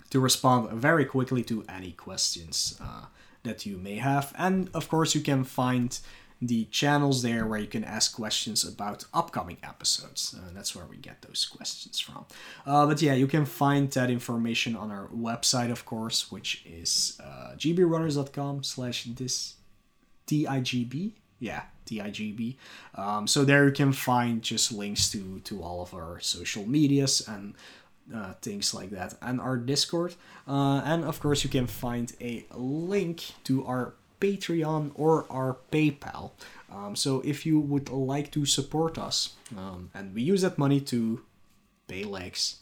to respond very quickly to any questions uh, that you may have. And, of course, you can find the channels there where you can ask questions about upcoming episodes. Uh, that's where we get those questions from. Uh, but yeah, you can find that information on our website, of course, which is uh, g b runners dot com slash this T I G B. Yeah, T I G B. Um, so there you can find just links to, to all of our social medias and uh, things like that, and our Discord. Uh, and of course, you can find a link to our Patreon or our PayPal. Um, so if you would like to support us, um, and we use that money to pay Lex,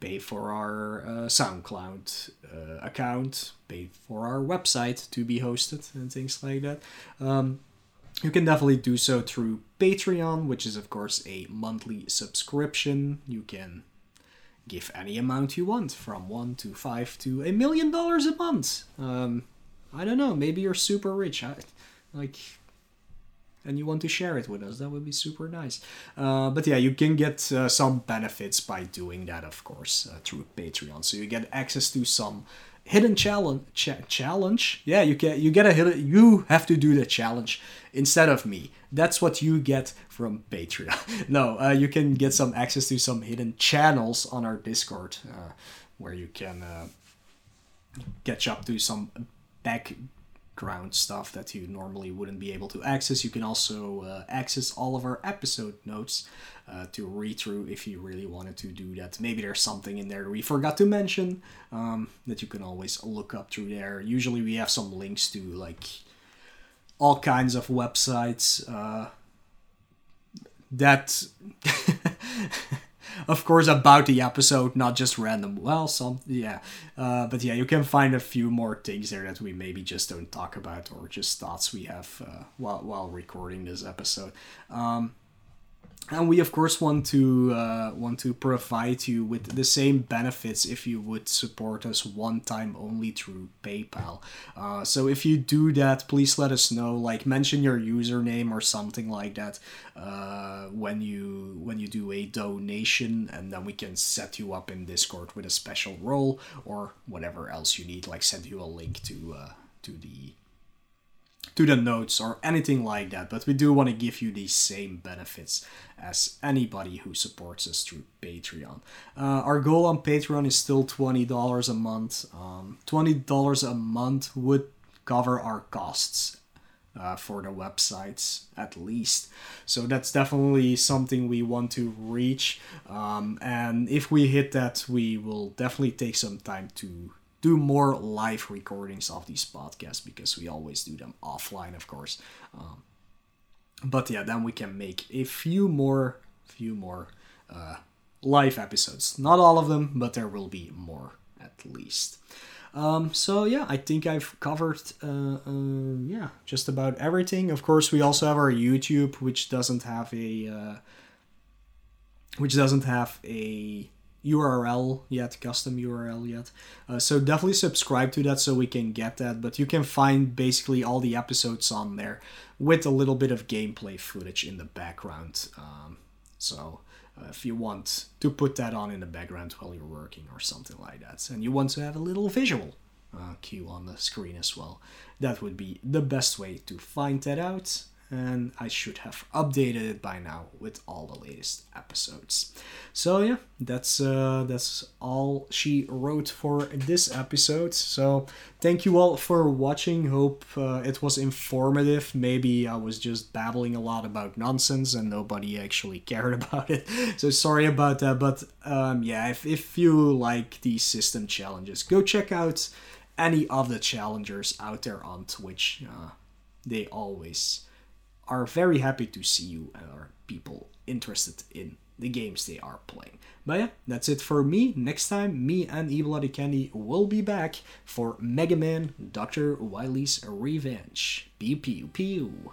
pay for our uh, SoundCloud uh, account, pay for our website to be hosted and things like that. Um, you can definitely do so through Patreon, which is of course a monthly subscription. You can give any amount you want, from one to five to a million dollars a month. Um, I don't know, maybe you're super rich, I, like, and you want to share it with us. That would be super nice. Uh, but yeah, you can get uh, some benefits by doing that, of course, uh, through Patreon. So you get access to some hidden challenge. Ch- challenge? Yeah, you get you get a hidden. You have to do the challenge instead of me. That's what you get from Patreon. no, uh, you can get some access to some hidden channels on our Discord, uh, where you can uh, catch up to some background stuff that you normally wouldn't be able to access. You can also uh, access all of our episode notes uh, to read through if you really wanted to do that. Maybe there's something in there we forgot to mention um, that you can always look up through there. Usually we have some links to like all kinds of websites uh, that... Of course, about the episode, not just random. Well, some, yeah. Uh, but yeah, you can find a few more things there that we maybe just don't talk about, or just thoughts we have uh, while while recording this episode. Um, and we, of course, want to uh, want to provide you with the same benefits if you would support us one time only through PayPal. Uh, so if you do that, please let us know. Like, mention your username or something like that uh, when you when you do a donation, and then we can set you up in Discord with a special role or whatever else you need. Like, send you a link to uh, to the. to the notes or anything like that, but we do want to give you the same benefits as anybody who supports us through Patreon. Uh, our goal on Patreon is still twenty dollars a month. Um, twenty dollars a month would cover our costs uh, for the websites, at least. So that's definitely something we want to reach. Um, and if we hit that, we will definitely take some time to do more live recordings of these podcasts, because we always do them offline, of course. Um, but yeah, then we can make a few more, few more uh, live episodes. Not all of them, but there will be more at least. Um, so yeah, I think I've covered uh, uh, yeah just about everything. Of course, we also have our YouTube, which doesn't have a uh, which doesn't have a U R L yet, custom U R L yet. Uh, so definitely subscribe to that so we can get that. But you can find basically all the episodes on there with a little bit of gameplay footage in the background. Um, so uh, if you want to put that on in the background while you're working or something like that, and you want to have a little visual uh, cue on the screen as well, that would be the best way to find that out. and I should have updated it by now with all the latest episodes. So yeah, that's uh, that's all she wrote for this episode. So thank you all for watching. Hope uh, it was informative. Maybe I was just babbling a lot about nonsense and nobody actually cared about it. So sorry about that. But um, yeah, if, if you like these system challenges, go check out any of the challengers out there on Twitch. Uh, they always are very happy to see you and are people interested in the games they are playing. But yeah, that's it for me. Next time, me and E Bloody Candy will be back for Mega Man Doctor Wily's Revenge. Pew pew pew.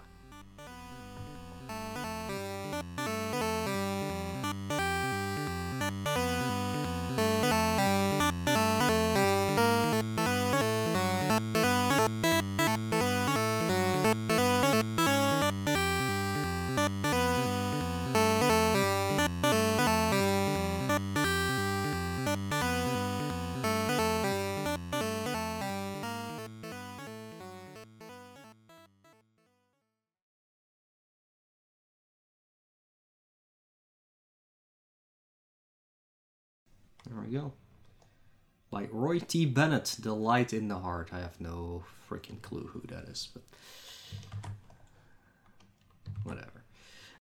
There we go. By Roy T. Bennett, The Light in the Heart. I have no freaking clue who that is, but whatever.